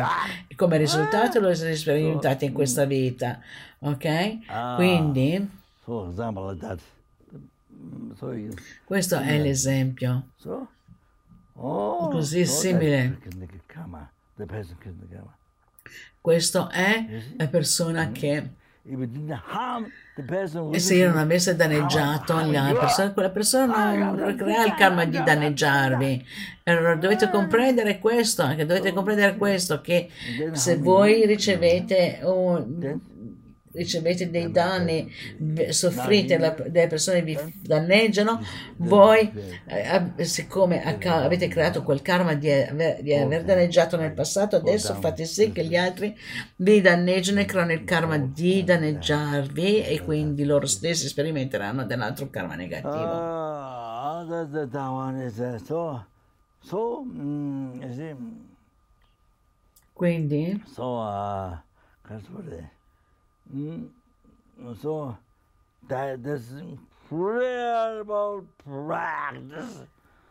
come risultato lo risperimentate in questa vita. Ok? Quindi questo è l'esempio così simile. Questo è la persona che, se io non avessi danneggiato la persona, quella persona non crea il karma di danneggiarvi. Allora dovete comprendere questo, anche dovete comprendere questo, che se voi ricevete dei danni, soffrite, delle persone vi danneggiano, voi, siccome avete creato quel karma di aver danneggiato nel passato, adesso fate sì che gli altri vi danneggiano e creano il karma di danneggiarvi, e quindi loro stessi sperimenteranno dell'altro karma negativo. Quindi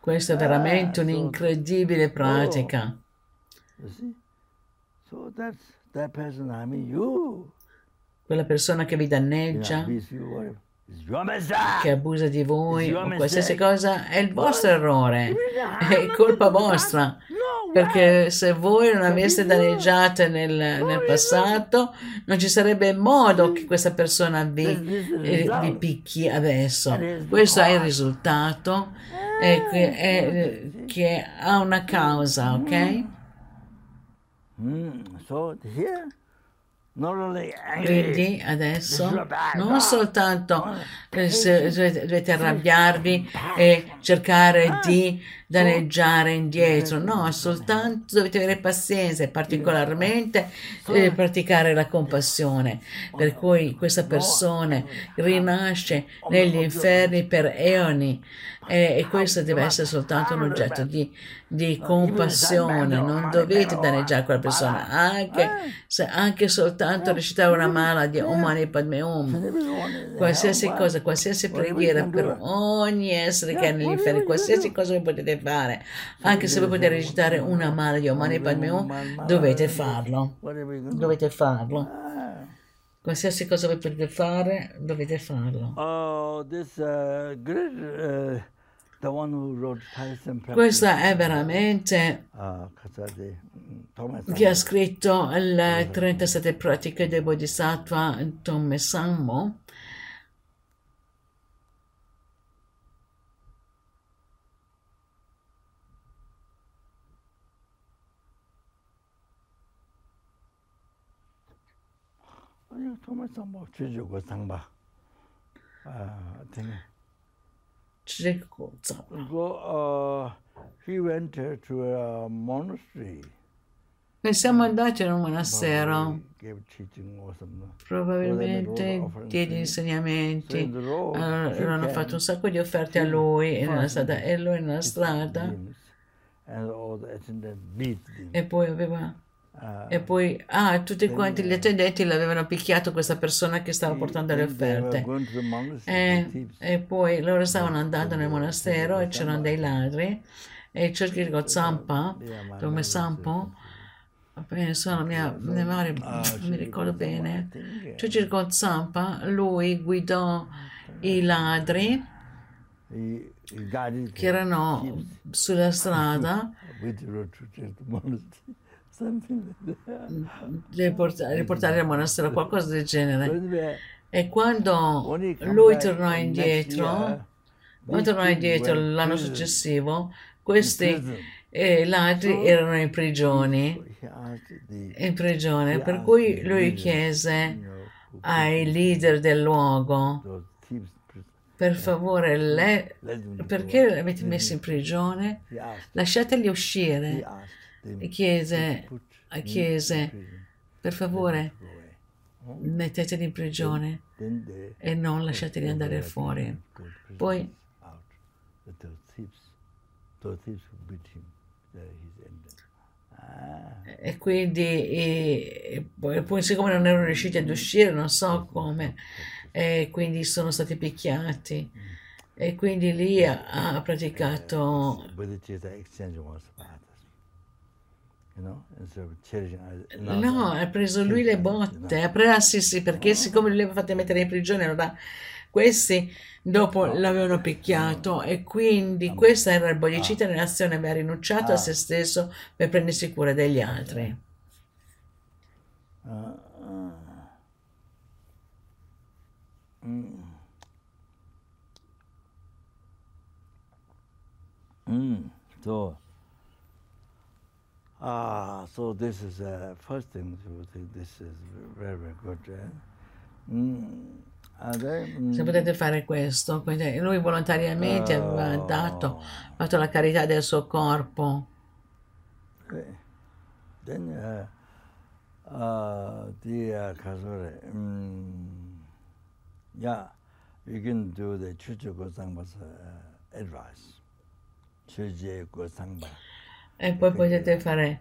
questa è veramente un'incredibile pratica. Quella persona che vi danneggia, che abusa di voi, qualsiasi cosa, è il vostro errore, è colpa vostra. Perché se voi non aveste danneggiato nel passato, non ci sarebbe modo che questa persona vi picchi adesso. Questo è il risultato che ha una causa, ok? Quindi adesso non soltanto dovete arrabbiarvi e cercare di daneggiare indietro, no, soltanto dovete avere pazienza e particolarmente praticare la compassione, per cui questa persona rinasce negli inferni per eoni, e questo deve essere soltanto un oggetto di compassione. Non dovete danneggiare quella persona, anche soltanto recitare una mala di Om Mani Padme Hum, qualsiasi cosa, qualsiasi preghiera per ogni essere che è nell'inferno, qualsiasi cosa che potete fare, anche se voi potete recitare una mala di Om Mani Padme Hum, dovete farlo, dovete farlo, qualsiasi cosa voi potete fare, dovete farlo. Questa è veramente chi ha scritto le 37 pratiche dei Bodhisattva Tonglen Sammo. Ne siamo andati in un monastero, probabilmente diede insegnamenti, hanno fatto un sacco di offerte a lui e lui nella strada, e poi aveva... E poi tutti quanti gli attendenti l'avevano picchiato, questa persona che stava portando le offerte, e poi loro stavano andando nel monastero e c'erano dei ladri, e cerchi di Gozampa, come Sampo, penso alla mia madre, mi ricordo bene, cerchi di Gozampa, lui guidò i ladri che erano sulla strada, riportare al monastero, qualcosa del genere. E quando lui tornò indietro l'anno successivo, questi ladri erano in prigione, per cui lui chiese ai leader del luogo: per favore, perché li avete messi in prigione? Lasciateli uscire. E chiese, per favore, metteteli in prigione e non lasciateli andare fuori. Poi e quindi poi, siccome non erano riusciti ad uscire, non so come, e quindi sono stati picchiati, e quindi lì ha praticato no, ha preso lui le botte, perché siccome li aveva fatti mettere in prigione, allora questi dopo l'avevano picchiato, e quindi questa era il Bodhicitta nell'azione, aveva rinunciato a se stesso per prendersi cura degli altri. So this is first thing. This is very, very good. Se potete fare questo, lui volontariamente aveva fatto la carità del suo corpo. Then Kasore. Yeah, you can do the Chuchu Gozamba's advice. Chuchu Gozamba. E poi potete fare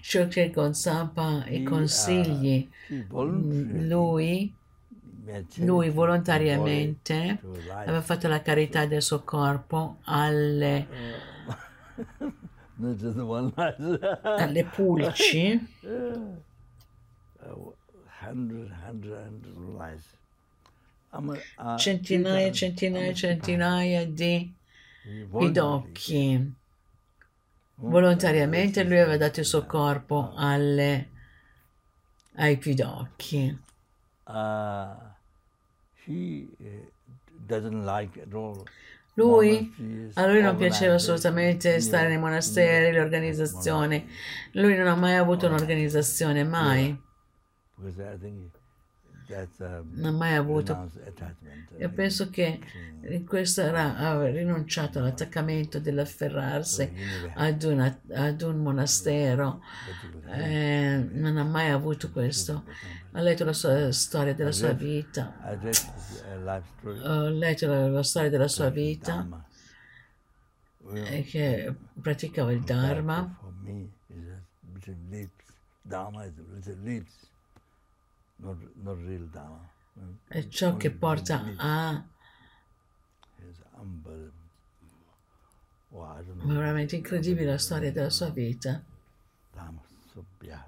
ciò che Gozampa i consigli. Lui volontariamente aveva fatto la carità del suo corpo alle pulci. Centinaia e centinaia e centinaia di pidocchi. Volontariamente lui aveva dato il suo corpo ai pidocchi. A lui non piaceva assolutamente stare nei monasteri, le organizzazioni. Lui non ha mai avuto un'organizzazione, mai. Non ha mai avuto. Io penso che questo ha rinunciato all'attaccamento dell'afferrarsi ad un monastero, non ha mai avuto questo. Ha letto la storia della sua vita, che praticava il Dharma. Not real Dharma. È ciò che porta a veramente incredibile la storia della sua vita.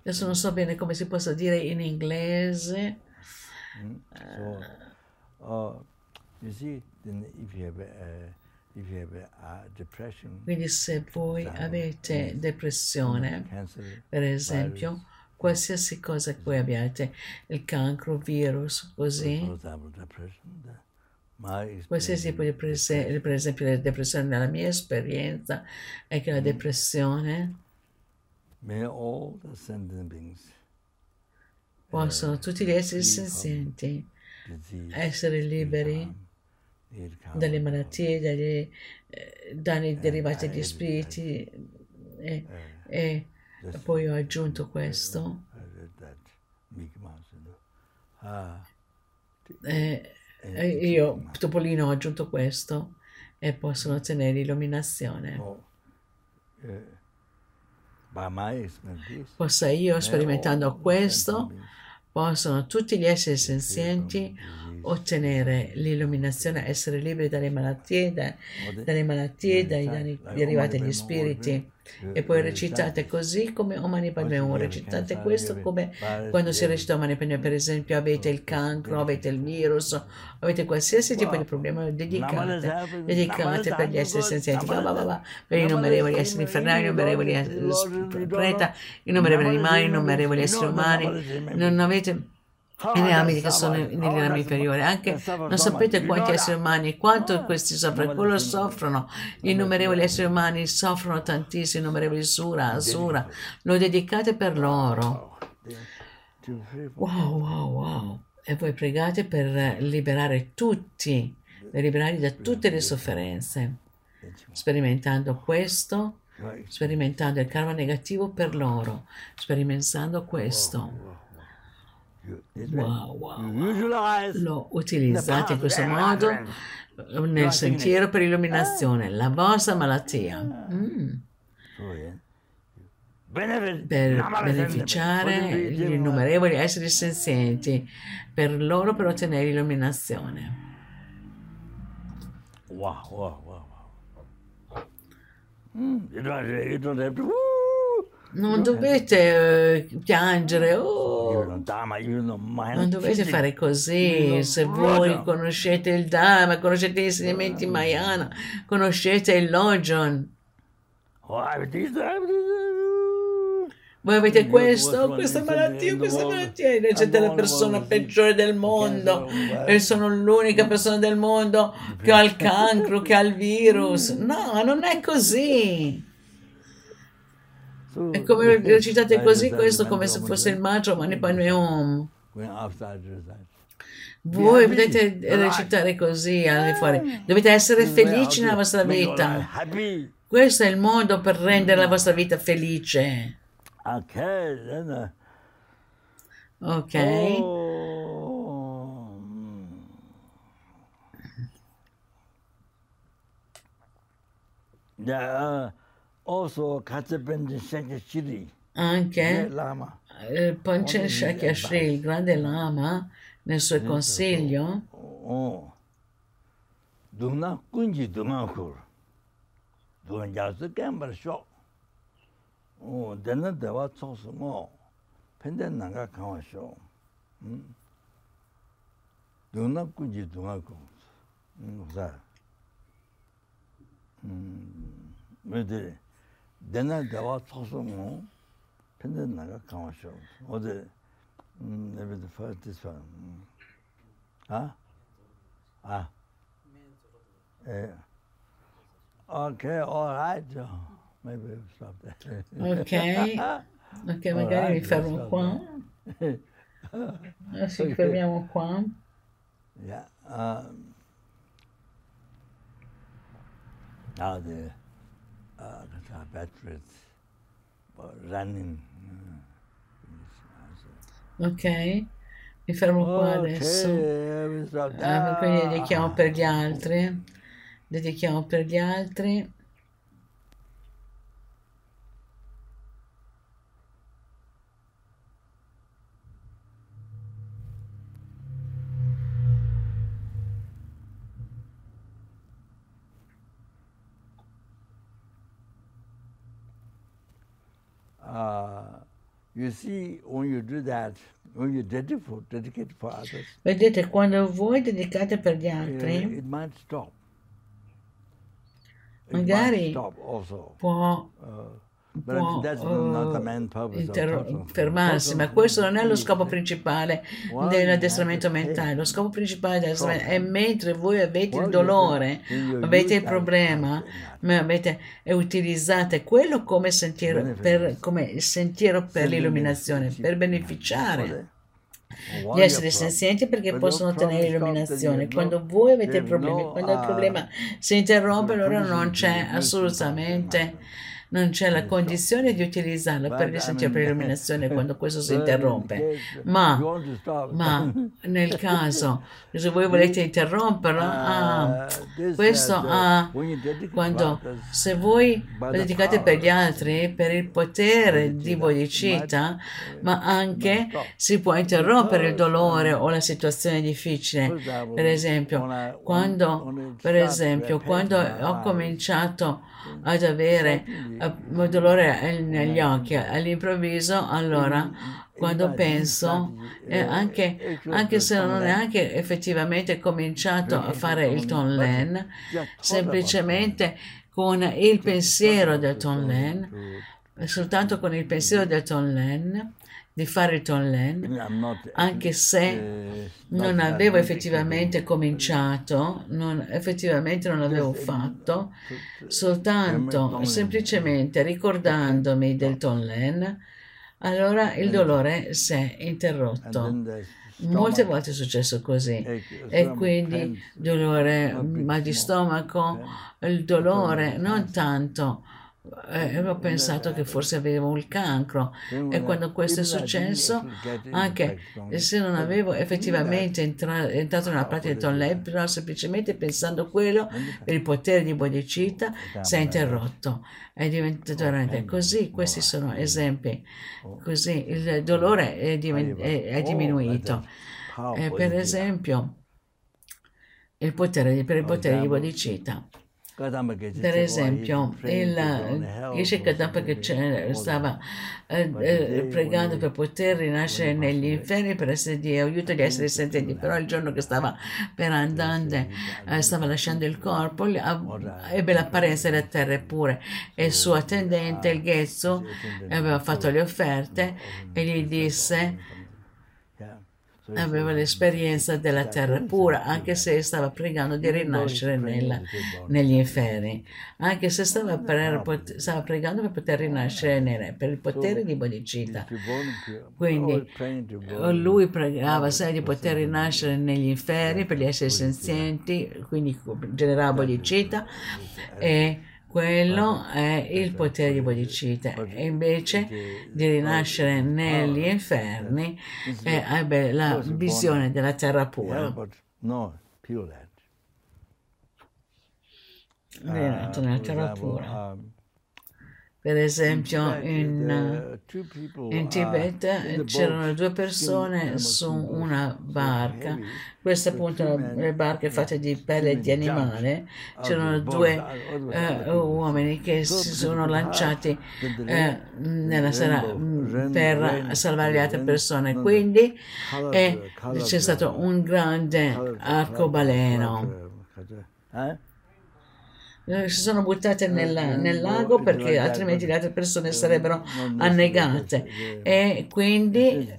Adesso non so bene come si possa dire in inglese. Quindi se voi avete depressione, per esempio, qualsiasi cosa che voi abbiate, il cancro, virus, così, qualsiasi tipo di per esempio la depressione, nella mia esperienza è che la depressione possono tutti gli esseri senzienti essere liberi dalle malattie, dagli danni derivati dagli spiriti e poi ho aggiunto questo, io Topolino ho aggiunto questo e possono ottenere l'illuminazione. Possa io, sperimentando questo, possono tutti gli esseri senzienti ottenere l'illuminazione, essere liberi dalle malattie, dai danni derivati dagli spiriti. E poi recitate così come Om Mani Padme Hum, recitate questo come quando si recita Om Mani Padme Hum, per esempio avete il cancro, avete il virus, avete qualsiasi tipo di problema, dedicate per gli esseri senzienti, per innumerevoli esseri infernali, innumerevoli esseri preta, innumerevoli animali, innumerevoli esseri umani, non avete e le amiche che sono nell'anima inferiore, anche non sapete quanti esseri umani e quanto questi soffrono. Gli innumerevoli esseri umani soffrono tantissimo, innumerevoli Asura, lo dedicate per loro. Wow. E voi pregate per liberare tutti, per liberarli da tutte le sofferenze, sperimentando questo, sperimentando il karma negativo per loro, sperimentando questo. Wow. Lo utilizzate in questo modo nel sentiero per illuminazione la vostra malattia per beneficiare gli innumerevoli esseri senzienti, per loro, per ottenere illuminazione. Non dovete piangere, non dovete fare così. Se voi conoscete il Dharma, conoscete gli insegnamenti Mayana, conoscete il Logion, voi avete questa malattia, siete la persona peggiore del mondo e sono l'unica persona del mondo che ha il cancro, che ha il virus. No, non è così. E come recitate così questo come se fosse il mantra Mani Padme Hum. Voi potete recitare così al di fuori. Dovete essere felici nella vostra vita. Questo è il modo per rendere la vostra vita felice. Ok. Anche Panchen Shakya Shri, il grande lama, nel suo consiglio Ok, magari mi fermo qua. Allora, ci fermiamo qua. Yeah. Now the batteries running. Ok, mi fermo qua adesso. Quindi dedichiamo per gli altri. Dedichiamo per gli altri. You see, when you do that, when you dedicate for others, vedete, quando voi dedicate per gli altri, it might stop. Magari può fermarsi, ma questo non è lo scopo principale dell'addestramento mentale. Lo scopo principale dell'addestramento è mentre voi avete il dolore, avete il problema, ma avete, e utilizzate quello come sentiero per, l'illuminazione, per beneficiare gli esseri senzienti, perché possono ottenere illuminazione. Quando voi avete problemi, quando il problema si interrompe, allora non c'è assolutamente, non c'è la condizione di utilizzarla per il sentiero per l'illuminazione quando questo si interrompe. Ma nel caso, se voi volete interromperlo, quando, se voi lo dedicate per gli altri, per il potere di Bodhicitta, ma anche si può interrompere il dolore o la situazione difficile. Per esempio, quando ho cominciato ad avere dolore negli occhi all'improvviso, allora quando penso, anche se non ho neanche effettivamente cominciato a fare il Tonglen, semplicemente con il pensiero del Tonglen, soltanto con il pensiero del Tonglen, di fare il Tonglen, anche se non avevo effettivamente cominciato, non l'avevo fatto, soltanto semplicemente ricordandomi del Tonglen, allora il dolore si è interrotto. Molte volte è successo così, e quindi dolore, mal di stomaco, il dolore non tanto. Ho pensato che forse avevo il cancro, e quando questo è successo, anche se non avevo effettivamente entrato nella pratica di Tonglen, però semplicemente pensando quello, il potere di Bodhicitta si è interrotto, è diventato veramente così. Questi sono esempi, così il dolore è diminuito. Per esempio, per il potere di Bodhicitta. Per esempio, il Geshe Kadampa che stava pregando per poter rinascere negli inferni, per essere di aiuto agli esseri senzienti, però il giorno che stava per andare, stava lasciando il corpo, ebbe l'apparenza della terra pure, e il suo attendente, il Getsu, aveva fatto le offerte e gli disse, aveva l'esperienza della terra pura, anche se stava pregando di rinascere negli inferni, anche se stava pregando per poter rinascere per il potere di Bodhicitta. Quindi lui pregava di poter rinascere negli inferni per gli esseri senzienti, quindi generava Bodhicitta, e quello è il potere di Bodhicitta. E invece di rinascere negli inferni, ebbe la visione della terra pura. Nato nella terra pura. Per esempio, in Tibet c'erano due persone su una barca. Queste appunto le barche fatte di pelle di animale. C'erano due uomini che si sono lanciati nella per salvare le altre persone. Quindi c'è stato un grande arcobaleno. si sono buttate nel lago, perché altrimenti le altre persone sarebbero annegate, e quindi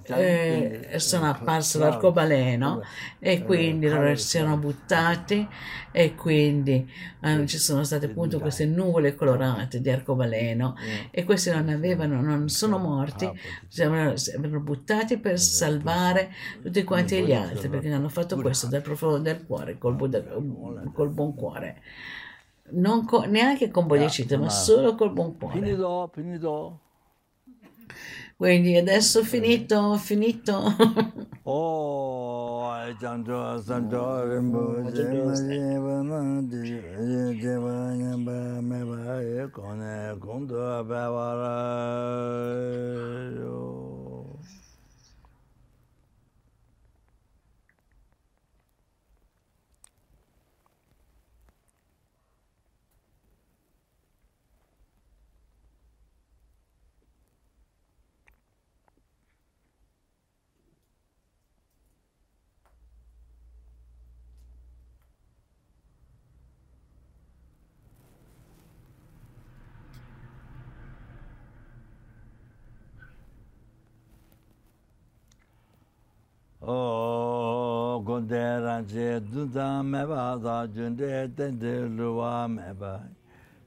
sono apparso l'arcobaleno e quindi loro si erano buttati, e quindi ci sono state appunto queste nuvole colorate di arcobaleno, e questi non sono morti, si erano buttati per salvare tutti quanti gli altri, perché hanno fatto questo dal profondo del cuore, col buon cuore. Non neanche con Bodhicitta, ma solo col buon cuore. Quindi adesso ho finito, Oh, Oh, Gonderanze, Duda me vada, Giunde, Tende, Lua me vai.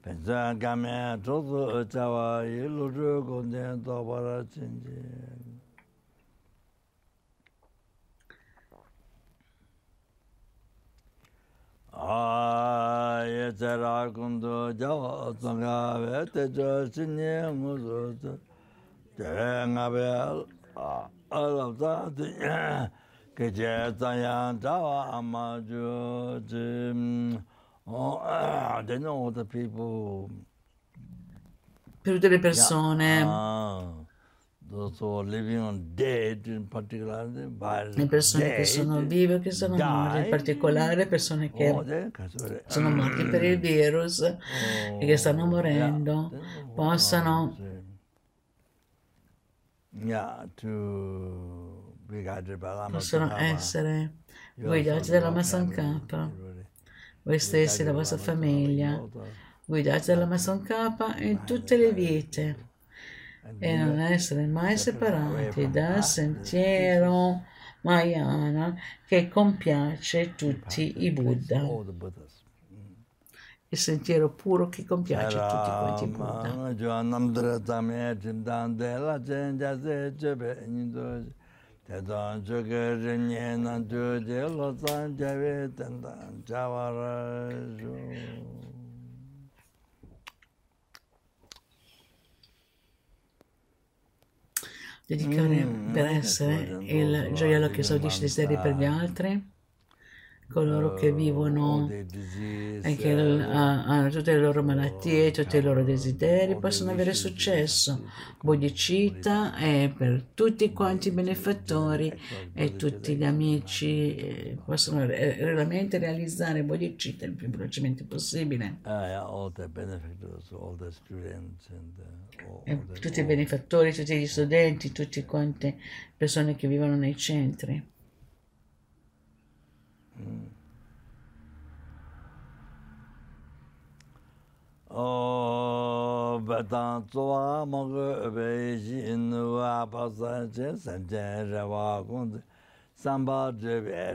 Pensanga me, Toso, Chava, Iluru, Gonde, Tobara, Cinge. Ah, Yetera, Gondo, Java, Sanga, Vete, Cinge, Muso, Tengabel, Ah. Allora, che c'è Tayantava a Maggio, they know the people. Per tutte le persone. Those who are living on dead in particolare. Le persone che sono vive, che sono morte, in particolare persone che sono morte per il virus e che stanno morendo, possano. Possono essere guidati dalla Masangkapa, voi stessi, la vostra famiglia, guidati dalla Masangkapa in tutte le vite, e non essere mai separati dal sentiero Mayana che compiace tutti i Buddha. Il sentiero puro che compiace tutti quanti i Buddha. Dedicare per essere il gioiello che esaudisce i desideri per gli altri, coloro che vivono e che hanno tutte le loro malattie, tutti i loro desideri, possono avere successo. Bodhicitta è per tutti quanti i benefattori e tutti gli amici, possono veramente realizzare Bodhicitta il più velocemente possibile. E tutti i benefattori, tutti gli studenti, tutte quante persone che vivono nei centri. Oh, Betanto Amor, Beji, Nua, Passage, Sanjava, Gundi, Samba,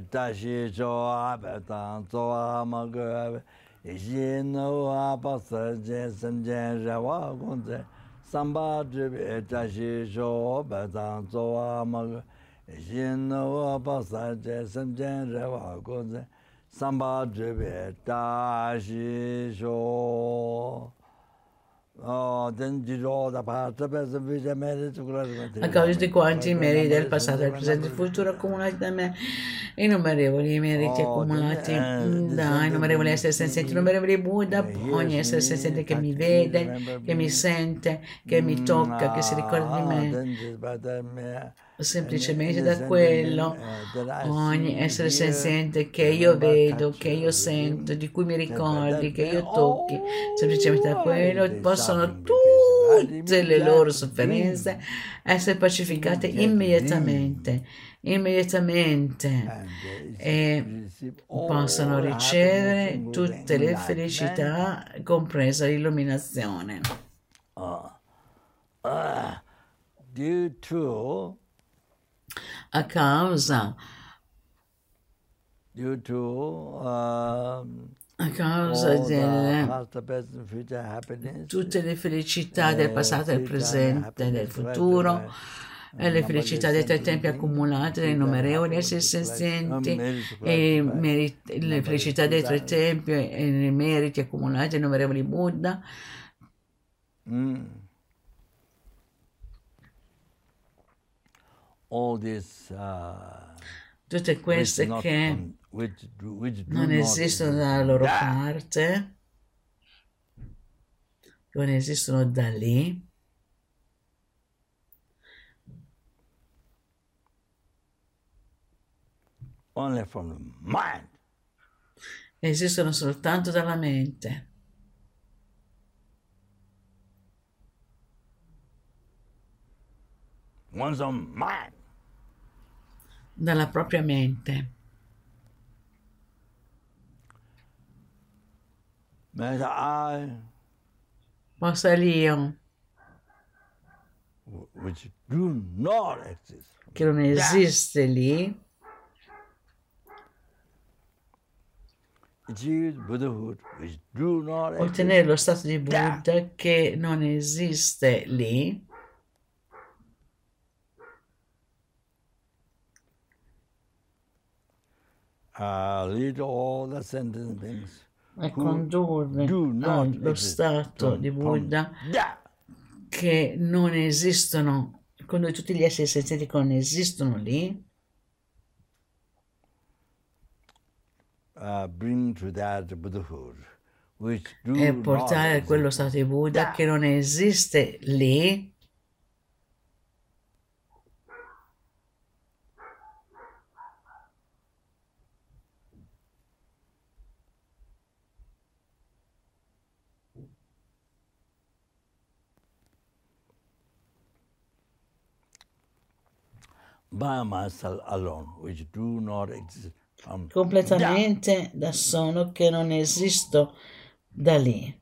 Tashi, Joa, Betanto Amor, Beji, Nua, Passage, Sanjava, Gundi, Samba, Tashi, Joa, Betanto Amor. Jinova passage semjen reva goze samba jebeta jisho. A causa di quanti i meriti del passato, del presente e del futuro accumulati da me, innumerevoli meriti accumulati da innumerevoli esseri senzienti, innumerevoli Buddha, ogni essere senziente che mi vede, che mi sente, che mi tocca, che si ricorda di me, semplicemente da quello, ogni essere senziente che io vedo, che io sento, di cui mi ricordi, che io tocchi, semplicemente da quello possono tutte le loro sofferenze essere pacificate immediatamente immediatamente e possono ricevere tutte le felicità, compresa l'illuminazione. A causa di tutte le felicità del passato, del presente, del futuro, e le felicità dei tre tempi accumulate, le innumerevoli essenze senzienti, le felicità dei tre tempi e i meriti accumulati, innumerevoli Buddha. Tutte queste che non esistono dalla loro parte, non esistono da lì, only from the mind. Esistono soltanto dalla mente. One's own mind. Dalla propria mente. Possa l'io, che non esiste lì, ottenere lo stato di Buddha che non esiste lì. E condurre allo stato di Buddha che non esistono, quando tutti gli esseri senzienti che non esistono lì, e portare a quello stato di Buddha che non esiste lì. By myself alone, which do not exist. Completamente da solo, che non esisto da lì.